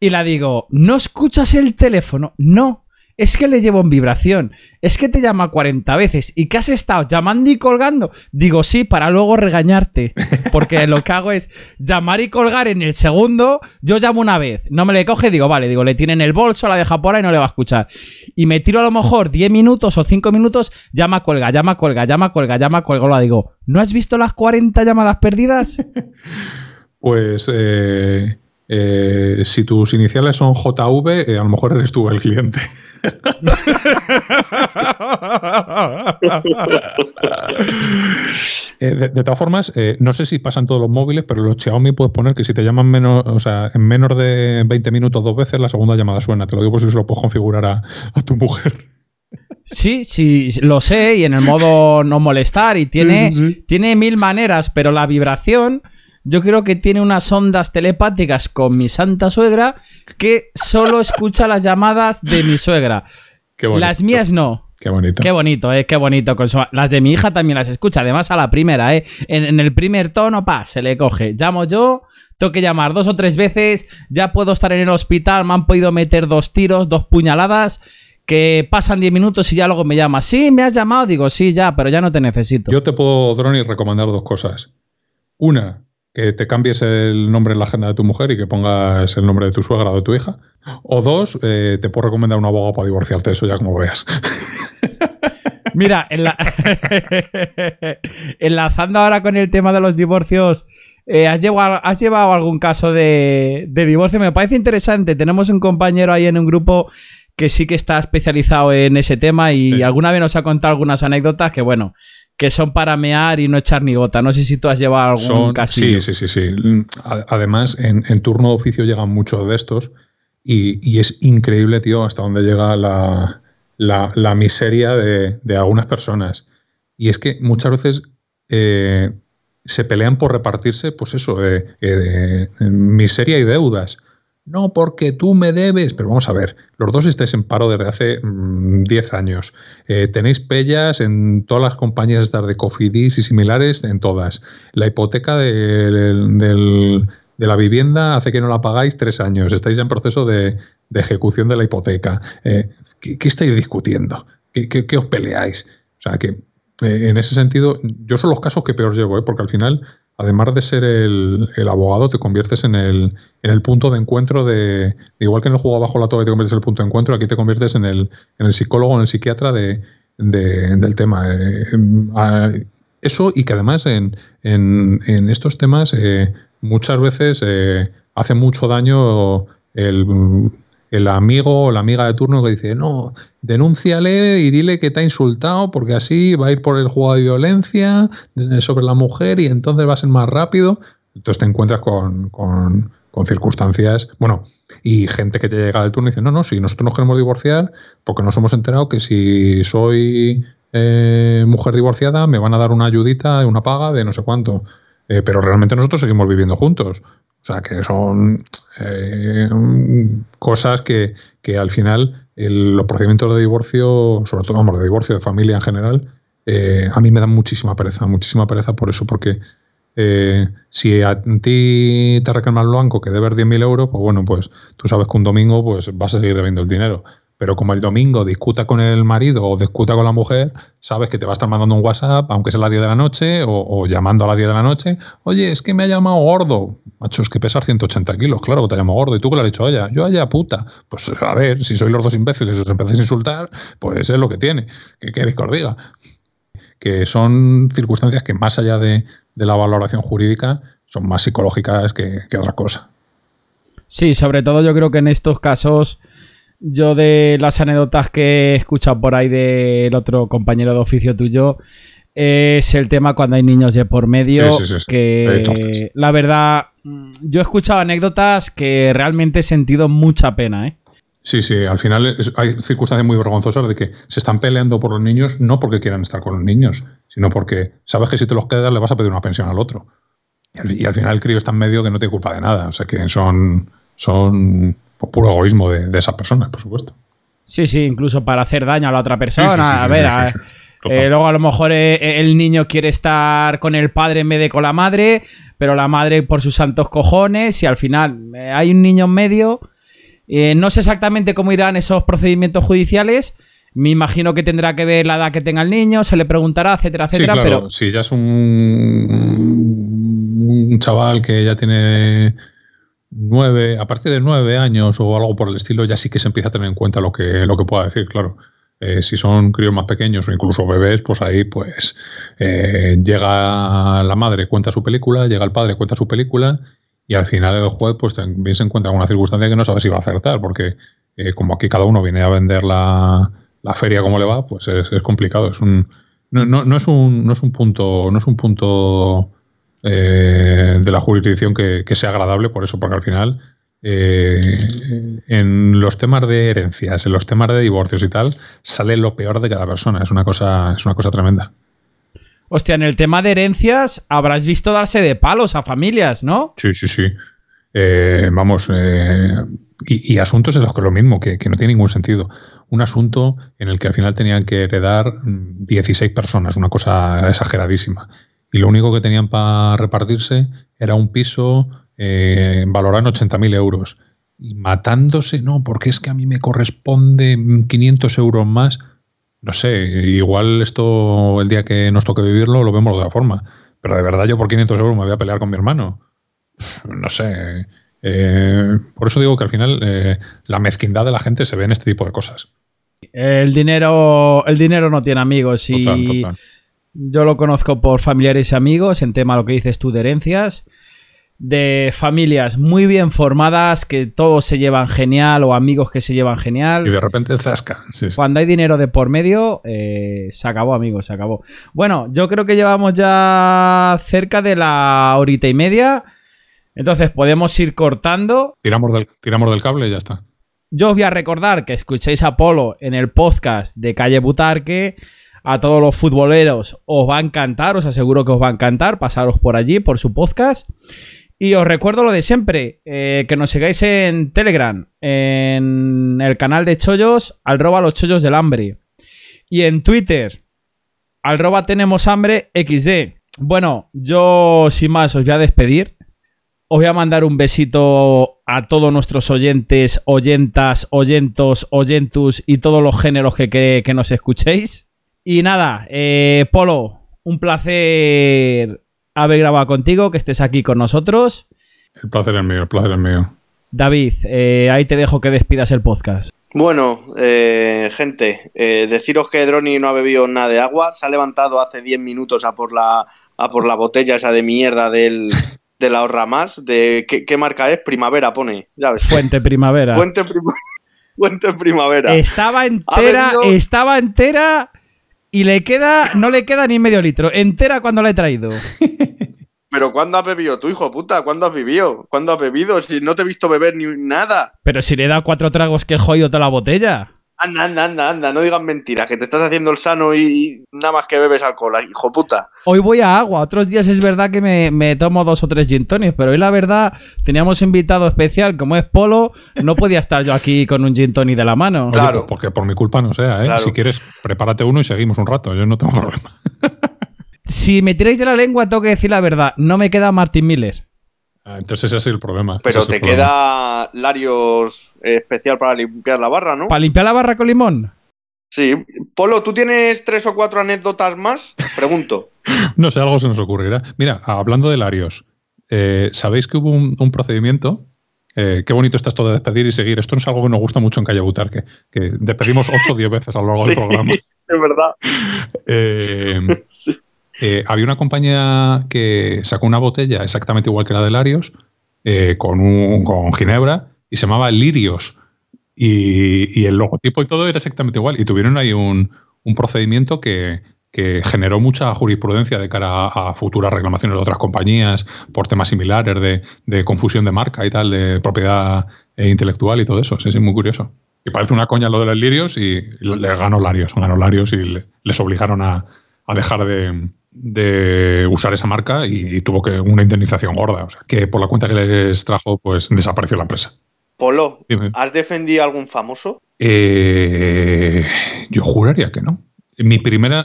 Y la digo, ¿no escuchas el teléfono? No, es que le llevo en vibración. Es que te llama 40 veces. ¿Y qué has estado? ¿Llamando y colgando? Digo, sí, para luego regañarte. Porque lo que hago es llamar y colgar en el segundo. Yo llamo una vez, no me le coge, digo, vale, digo, le tiene en el bolso, la deja por ahí y no le va a escuchar. Y me tiro a lo mejor 10 minutos o 5 minutos, llama, cuelga, llama, cuelga, llama, cuelga, llama, cuelga. La digo, ¿no has visto las 40 llamadas perdidas? Pues... si tus iniciales son JV, a lo mejor eres tú el cliente. De todas formas, no sé si pasan todos los móviles, pero los Xiaomi puedes poner que si te llaman menos, o sea, en menos de 20 minutos dos veces, la segunda llamada suena. Te lo digo por si se lo puedes configurar a tu mujer. Sí, lo sé, y en el modo no molestar, y tiene mil maneras, pero la vibración... Yo creo que tiene unas ondas telepáticas con mi santa suegra que solo escucha las llamadas de mi suegra. Qué bonito. Las mías no. Qué bonito. Qué bonito, qué bonito. Las de mi hija también las escucha. Además, a la primera, en el primer tono, se le coge. Llamo yo, tengo que llamar 2 o 3 veces, ya puedo estar en el hospital, me han podido meter 2 tiros, 2 puñaladas... Que pasan 10 minutos y ya luego me llama. Sí, me has llamado. Digo, sí, ya, pero ya no te necesito. Yo te puedo, Droni, recomendar 2 cosas. Una... que te cambies el nombre en la agenda de tu mujer y que pongas el nombre de tu suegra o de tu hija. O 2, te puedo recomendar un abogado para divorciarte, eso ya como veas. Mira, enlazando ahora con el tema de los divorcios, ¿has llevado algún caso de divorcio? Me parece interesante. Tenemos un compañero ahí en un grupo que sí que está especializado en ese tema y sí. Alguna vez nos ha contado algunas anécdotas que, bueno... que son para mear y no echar ni gota. No sé si tú has llevado algún casillo. Sí. Además, en turno de oficio llegan muchos de estos y es increíble, tío, hasta dónde llega la miseria de algunas personas. Y es que muchas veces se pelean por repartirse, pues eso, de miseria y deudas. No, porque tú me debes. Pero vamos a ver, los dos estáis en paro desde hace 10 años. Tenéis pellas en todas las compañías de cofidis y similares, en todas. La hipoteca de la vivienda hace que no la pagáis 3 años. Estáis ya en proceso de ejecución de la hipoteca. ¿Qué estáis discutiendo? ¿Qué os peleáis? O sea, que en ese sentido, yo son los casos que peor llevo, porque al final... Además de ser el abogado, te conviertes en el punto de encuentro de... Igual que en el juego bajo la toga te conviertes en el punto de encuentro, aquí te conviertes en el psicólogo, en el psiquiatra del tema. Eso y que además en estos temas muchas veces hace mucho daño el amigo o la amiga de turno que dice, no, denúnciale y dile que te ha insultado porque así va a ir por el juego de violencia sobre la mujer y entonces va a ser más rápido. Entonces te encuentras con circunstancias, bueno, y gente que te llega al turno y dice, no, si nosotros nos queremos divorciar porque nos hemos enterado que si soy mujer divorciada me van a dar una ayudita, una paga de no sé cuánto. Pero realmente nosotros seguimos viviendo juntos. O sea, que son cosas que al final los procedimientos de divorcio, sobre todo de divorcio de familia en general, a mí me dan muchísima pereza por eso, porque si a ti te reclama el banco que debes 10.000 euros, pues bueno, pues tú sabes que un domingo pues vas a seguir debiendo el dinero. Pero como el domingo discuta con el marido o discuta con la mujer, sabes que te va a estar mandando un WhatsApp, aunque sea a las 10 de la noche, o llamando a las 10 de la noche. Oye, es que me ha llamado gordo. Macho, es que pesas 180 kilos, claro que te ha llamado gordo. ¿Y tú qué le has dicho a ella? Yo a ella, puta. Pues a ver, si sois los dos imbéciles y os empezáis a insultar, pues es lo que tiene. ¿Qué queréis que os diga? Que son circunstancias que más allá de la valoración jurídica son más psicológicas que otra cosa. Sí, sobre todo yo creo que en estos casos... Yo de las anécdotas que he escuchado por ahí del otro compañero de oficio tuyo es el tema cuando hay niños de por medio, sí. Que la verdad yo he escuchado anécdotas que realmente he sentido mucha pena, Sí, sí, al final hay circunstancias muy vergonzosas de que se están peleando por los niños, no porque quieran estar con los niños, sino porque sabes que si te los quedas le vas a pedir una pensión al otro. Y al final el crío está en medio que no tiene culpa de nada. O sea que son puro egoísmo de esa persona, por supuesto. Sí, sí, incluso para hacer daño a la otra persona. Luego a lo mejor el niño quiere estar con el padre en vez de con la madre, pero la madre por sus santos cojones, y al final hay un niño en medio. No sé exactamente cómo irán esos procedimientos judiciales. Me imagino que tendrá que ver la edad que tenga el niño, se le preguntará, etcétera, etcétera. Sí, claro, pero si ya es un chaval que ya tiene 9, a partir de 9 años o algo por el estilo, ya sí que se empieza a tener en cuenta lo que pueda decir, claro. Si son críos más pequeños o incluso bebés, pues ahí pues llega la madre, cuenta su película, llega el padre, cuenta su película, y al final el juez pues también se encuentra en una circunstancia que no sabe si va a acertar, porque como aquí cada uno viene a vender la feria como le va, pues es complicado. No es un punto de la jurisdicción que sea agradable, por eso, porque al final en los temas de herencias, en los temas de divorcios y tal, sale lo peor de cada persona. Es una cosa tremenda. Hostia, en el tema de herencias habrás visto darse de palos a familias, ¿no? Sí, sí, sí. Y asuntos en los que lo mismo, que no tiene ningún sentido. Un asunto en el que al final tenían que heredar 16 personas, una cosa exageradísima. Y lo único que tenían para repartirse era un piso valorado en 80.000 euros. Y matándose, no, porque es que a mí me corresponde 500 euros más. No sé, igual esto el día que nos toque vivirlo lo vemos de otra forma. Pero de verdad yo por 500 euros me voy a pelear con mi hermano. No sé. Por eso digo que al final la mezquindad de la gente se ve en este tipo de cosas. El dinero no tiene amigos. Y total. Yo lo conozco por familiares y amigos en tema lo que dices tú de herencias. De familias muy bien formadas, que todos se llevan genial, o amigos que se llevan genial. Y de repente zasca. Sí, sí. Cuando hay dinero de por medio, se acabó, amigos, se acabó. Bueno, yo creo que llevamos ya cerca de la horita y media. Entonces podemos ir cortando. Tiramos del cable y ya está. Yo os voy a recordar que escuchéis a Polo en el podcast de Calle Butarque. A todos los futboleros os va a encantar, os aseguro que os va a encantar. Pasaros por allí, por su podcast. Y os recuerdo lo de siempre, que nos sigáis en Telegram, en el canal de Chollos, @loschollos del hambre. Y en Twitter, @tenemoshambrexd. Bueno, yo sin más os voy a despedir. Os voy a mandar un besito a todos nuestros oyentes, oyentas, oyentos, oyentus y todos los géneros que nos escuchéis. Y nada, Polo, un placer haber grabado contigo, que estés aquí con nosotros. El placer es mío, el placer es mío. David, ahí te dejo que despidas el podcast. Bueno, gente, deciros que Droni no ha bebido nada de agua. Se ha levantado hace 10 minutos a por la botella esa de mierda de la Horra Más. ¿Qué marca es? Primavera pone, ya ves. Fuente Primavera. Fuente Primavera. Estaba entera... Y no le queda ni medio litro, entera cuando la he traído. Pero ¿cuándo has bebido tú, hijo puta? ¿Cuándo has bebido? ¿Cuándo has bebido? Si no te he visto beber ni nada. Pero si le he dado 4 tragos que he jodido toda la botella. Anda, no digas mentiras, que te estás haciendo el sano y nada más que bebes alcohol, hijo puta. Hoy voy a agua, otros días es verdad que me tomo 2 o 3 gin tonics, pero hoy la verdad teníamos invitado especial, como es Polo, no podía estar yo aquí con un gin tonic de la mano. Claro. Oye, porque por mi culpa no sea, ¿eh? Claro. Si quieres, prepárate uno y seguimos un rato, yo no tengo problema. Si me tiráis de la lengua, tengo que decir la verdad, no me queda Martin Miller. Entonces ese es el problema. Pero te queda Larios especial para limpiar la barra, ¿no? ¿Para limpiar la barra con limón? Sí. Polo, ¿tú tienes 3 o 4 anécdotas más? Pregunto. No sé, algo se nos ocurrirá. Mira, hablando de Larios, ¿sabéis que hubo un procedimiento? Qué bonito está esto de despedir y seguir. Esto es algo que nos gusta mucho en Calle Butarque, que despedimos 8 o 10 veces a lo largo del programa. Sí, es verdad. Sí. Había una compañía que sacó una botella exactamente igual que la de Larios, con ginebra, y se llamaba Lirios. Y el logotipo y todo era exactamente igual. Y tuvieron ahí un procedimiento que generó mucha jurisprudencia de cara a futuras reclamaciones de otras compañías por temas similares de confusión de marca y tal, de propiedad intelectual y todo eso. Sí, muy curioso. que parece una coña lo de los Lirios, y le ganó Larios y les obligaron a dejar de usar esa marca, y tuvo que una indemnización gorda. O sea, que por la cuenta que les trajo, pues desapareció la empresa. Polo, dime. ¿Has defendido a algún famoso? Yo juraría que no. El primer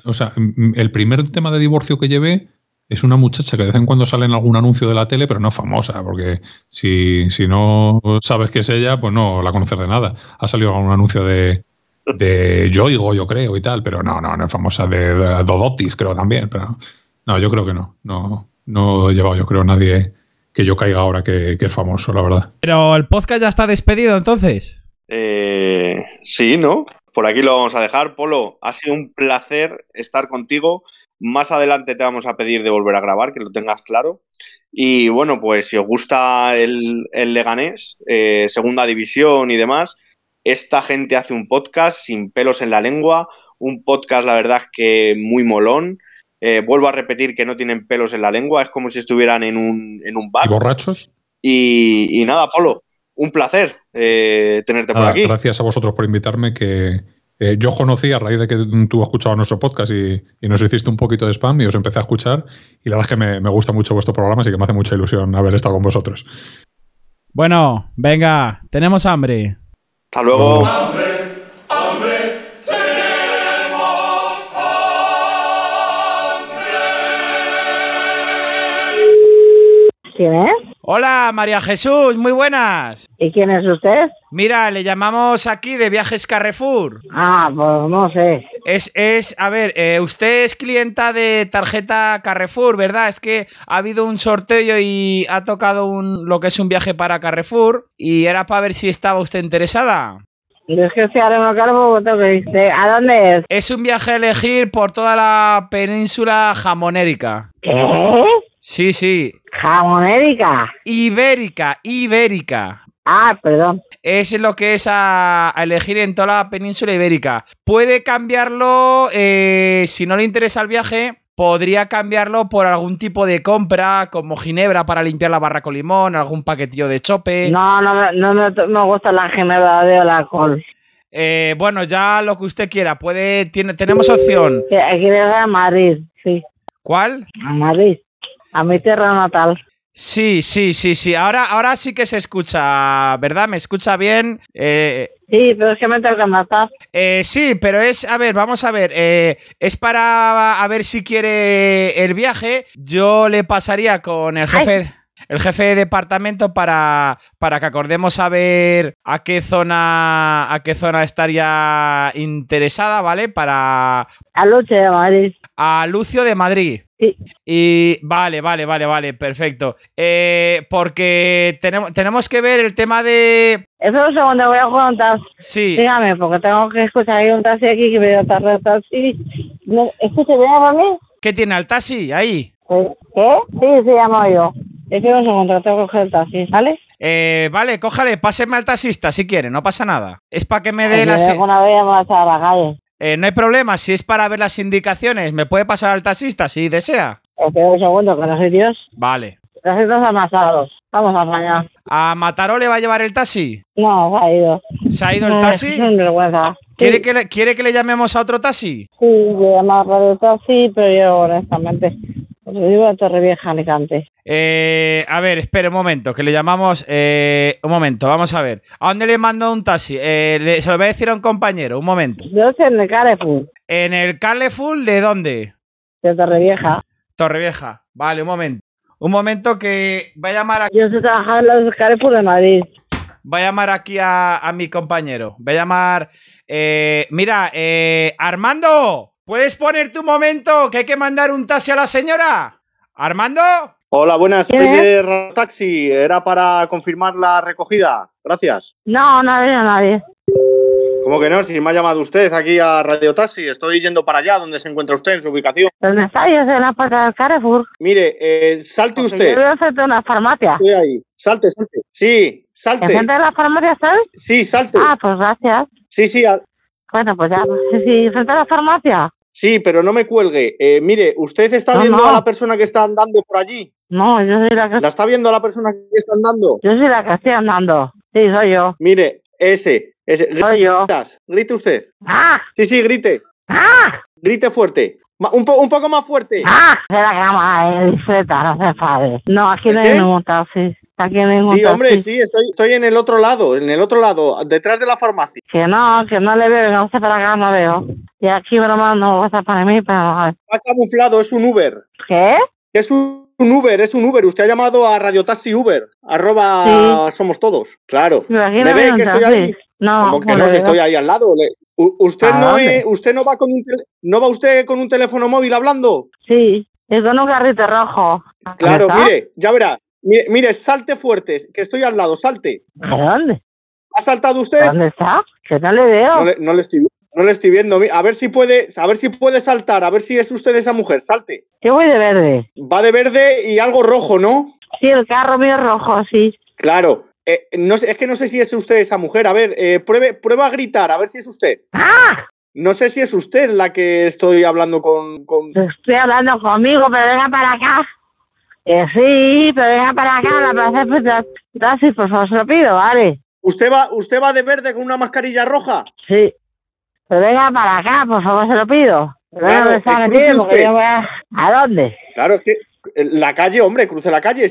tema de divorcio que llevé es una muchacha que de vez en cuando sale en algún anuncio de la tele, pero no es famosa, porque si no sabes que es ella, pues no la conoces de nada. Ha salido algún anuncio de Yoigo, yo creo, y tal, pero no es famosa, de Dodotis, creo también, pero no, yo creo que no he llevado, yo creo, nadie que yo caiga ahora que es famoso, la verdad. Pero el podcast ya está despedido, entonces. Sí, ¿no? Por aquí lo vamos a dejar. Polo, ha sido un placer estar contigo. Más adelante te vamos a pedir de volver a grabar, que lo tengas claro. Y bueno, pues si os gusta el Leganés, segunda división y demás, esta gente hace un podcast sin pelos en la lengua, un podcast, la verdad, que muy molón. Vuelvo a repetir que no tienen pelos en la lengua, es como si estuvieran en un bar. ¿Y borrachos? Y nada, Polo, un placer tenerte por aquí. Gracias a vosotros por invitarme, que... yo conocí a raíz de que tú escuchabas nuestro podcast y nos hiciste un poquito de spam y os empecé a escuchar, y la verdad es que me gusta mucho vuestro programa, así que me hace mucha ilusión haber estado con vosotros. Bueno, venga, tenemos hambre. Hasta luego. ¡Hambre, hambre, tenemos hambre! ¿Quién es? Hola, María Jesús, muy buenas. ¿Y quién es usted? Mira, le llamamos aquí de Viajes Carrefour. Ah, pues no sé. A ver, usted es clienta de tarjeta Carrefour, ¿verdad? Es que ha habido un sorteo y ha tocado lo que es un viaje para Carrefour, y era para ver si estaba usted interesada. Es que si ahora me cargo, ¿a dónde es? Es un viaje a elegir por toda la península jamonérica. ¿Qué? Sí. ¿Jamonérica? Ibérica. Ah, perdón. Es lo que es a elegir en toda la península ibérica. Puede cambiarlo, si no le interesa el viaje, podría cambiarlo por algún tipo de compra, como ginebra para limpiar la barra con limón, algún paquetillo de chope... No me gusta la ginebra de alcohol. Bueno, ya lo que usted quiera. Tenemos opción. Ginebra a Madrid, sí. ¿Cuál? A Madrid. A mi tierra natal. Sí. Ahora sí que se escucha, ¿verdad? ¿Me escucha bien? Sí, pero es que me tengo que matar. Sí, pero es para a ver si quiere el viaje. Yo le pasaría con el jefe de departamento para que acordemos a ver a qué zona estaría interesada, ¿vale? Para... A Lucio de Madrid. A Lucio de Madrid. Sí. Y vale, perfecto. Porque tenemos que ver el tema de... Eso un segundo, voy a contar. Sí. Dígame, porque tengo que escuchar. Hay un taxi aquí que me dio taxi. No, ¿escucha bien para mí? ¿Qué tiene el taxi ahí? ¿Qué? Sí, llamo yo. Es que un segundo, tengo que coger el taxi, ¿vale? Vale, cójale, páseme al taxista si quiere, no pasa nada. Es para que me dé la... Alguna vez vamos a la calle. No hay problema, si es para ver las indicaciones, ¿me puede pasar al taxista si desea? Espera un segundo, que no soy Dios. Vale. Taxistas amasados, vamos a mañana. ¿A Mataró le va a llevar el taxi? No, se ha ido. ¿Se ha ido el taxi? Sin vergüenza. ¿Quiere que le llamemos a otro taxi? Sí, le llamaba para el taxi, pero yo honestamente... Yo vivo en Torrevieja, Alicante. A ver, espere un momento, que le llamamos... un momento, vamos a ver. ¿A dónde le mando un taxi? Se lo voy a decir a un compañero, un momento. Yo estoy en el Carrefour. ¿En el Carrefour de dónde? De Torrevieja. Torrevieja, vale, un momento. Un momento que voy a llamar a... Yo estoy trabajando en el Carrefour de Madrid. Voy a llamar aquí a mi compañero. Voy a llamar... Armando... ¿Puedes ponerte un momento que hay que mandar un taxi a la señora? ¿Armando? Hola, buenas. Soy de Radio Taxi. Era para confirmar la recogida. Gracias. No, nadie. ¿Cómo que no? Si me ha llamado usted aquí a Radio Taxi. Estoy yendo para allá, donde se encuentra usted, en su ubicación. ¿Dónde está? Yo soy en la puerta del Carrefour. Mire, salte usted. Yo voy a hacerte una farmacia. Estoy ahí. Salte. Sí, salte. ¿Enfrente de la farmacia sabes? Sí, salte. Ah, pues gracias. Sí. Bueno, pues ya. Sí, frente a la farmacia. Sí, pero no me cuelgue. Mire, ¿usted está viendo a la persona que está andando por allí? No, yo soy la que... ¿La está viendo a la persona que está andando? Yo soy la que estoy andando. Sí, soy yo. Mire, Ese. Soy yo. Grite usted. ¡Ah! Sí, grite. ¡Ah! Grite fuerte. Un poco más fuerte. ¡Ah! De la cama, disfruta, no se enfades. No, aquí no hay ningún taxi. Aquí no hay ningún taxi. Sí, hombre, sí, estoy en el otro lado, detrás de la farmacia. Que no le veo, no sé para acá, no veo. Y aquí, broma, no vas a para mí, pero... Está camuflado, es un Uber. ¿Qué? Es un Uber. Usted ha llamado a Radio Taxi Uber, @, somos todos. Claro. ¿Me ve que estoy ahí? No. Como que no, si estoy ahí al lado. ¿Usted no va usted con un teléfono móvil hablando? Sí, es con un carrito rojo. Claro, mire, ya verá. Mire, salte fuerte, que estoy al lado, salte. ¿A dónde? ¿Ha saltado usted? ¿Dónde está? Que no le veo. No le estoy viendo. A ver si puede saltar, a ver si es usted esa mujer. Salte. Yo voy de verde. Va de verde y algo rojo, ¿no? Sí, el carro mío es rojo, sí. Claro. No sé, es que no sé si es usted esa mujer. A ver, prueba a gritar, a ver si es usted. ¡Ah! No sé si es usted la que estoy hablando con... Estoy hablando conmigo, pero venga para acá. Sí, pero venga para acá. Gracias, por favor, se lo pido, ¿vale? ¿Usted va de verde con una mascarilla roja? Sí. Pero venga para acá, por favor, se lo pido. Claro, cruce usted. ¿A dónde? Claro, es que la calle, hombre, cruce la calle.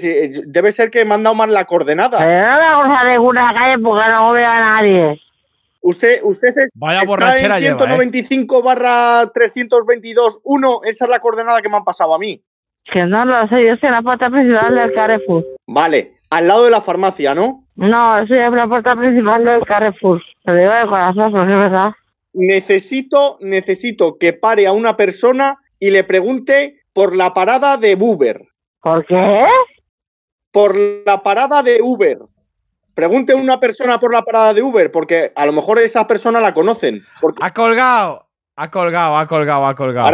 Debe ser que me han dado mal la coordenada. Pero no me gusta ninguna calle porque no veo a nadie. Usted está en 195/322-1. Esa es la coordenada que me han pasado a mí. Que no lo sé, yo soy en la puerta principal del Carrefour. Vale, al lado de la farmacia, ¿no? No, soy en la puerta principal del Carrefour. Lo digo de corazón, porque es verdad. Necesito que pare a una persona y le pregunte por la parada de Uber. ¿Por qué? Por la parada de Uber. Pregunte a una persona por la parada de Uber, porque a lo mejor esa persona la conocen. Porque... Ha colgado. Ahora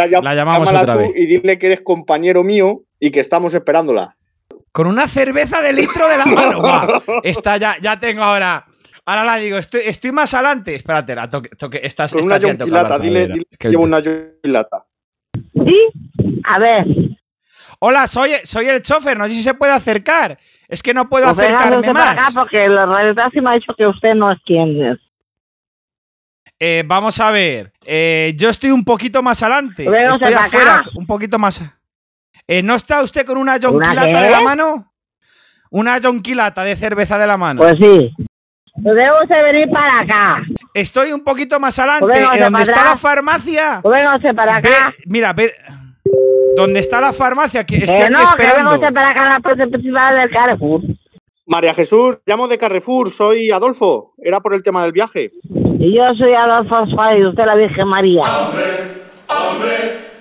la llamamos otra vez. Y dile que eres compañero mío y que estamos esperándola. Con una cerveza de litro de la mano. Va. Está ya tengo ahora... Ahora la digo, estoy más adelante. Espérate, la toque. Estás con una yonquilata, dile que llevo una yonquilata. ¿Sí? A ver. Hola, soy el chofer, no sé si se puede acercar. Es que no puedo acercarme más. Acá porque la realidad sí me ha dicho que usted no es quien es. Vamos a ver. Yo estoy un poquito más adelante. Estoy afuera, un poquito más. ¿No está usted con una yonquilata de la mano? Una yonquilata de cerveza de la mano. Pues sí. Debemos de venir para acá. Estoy un poquito más adelante. ¿Dónde está la farmacia? Véngase para acá. Mira, ¿dónde está la farmacia? Que estoy aquí esperando. Véngase para acá, la puerta principal del Carrefour. María Jesús, llamo de Carrefour, soy Adolfo. Era por el tema del viaje. Y yo soy Adolfo Suárez, usted la Virgen María. ¡Hombre! ¡Hombre!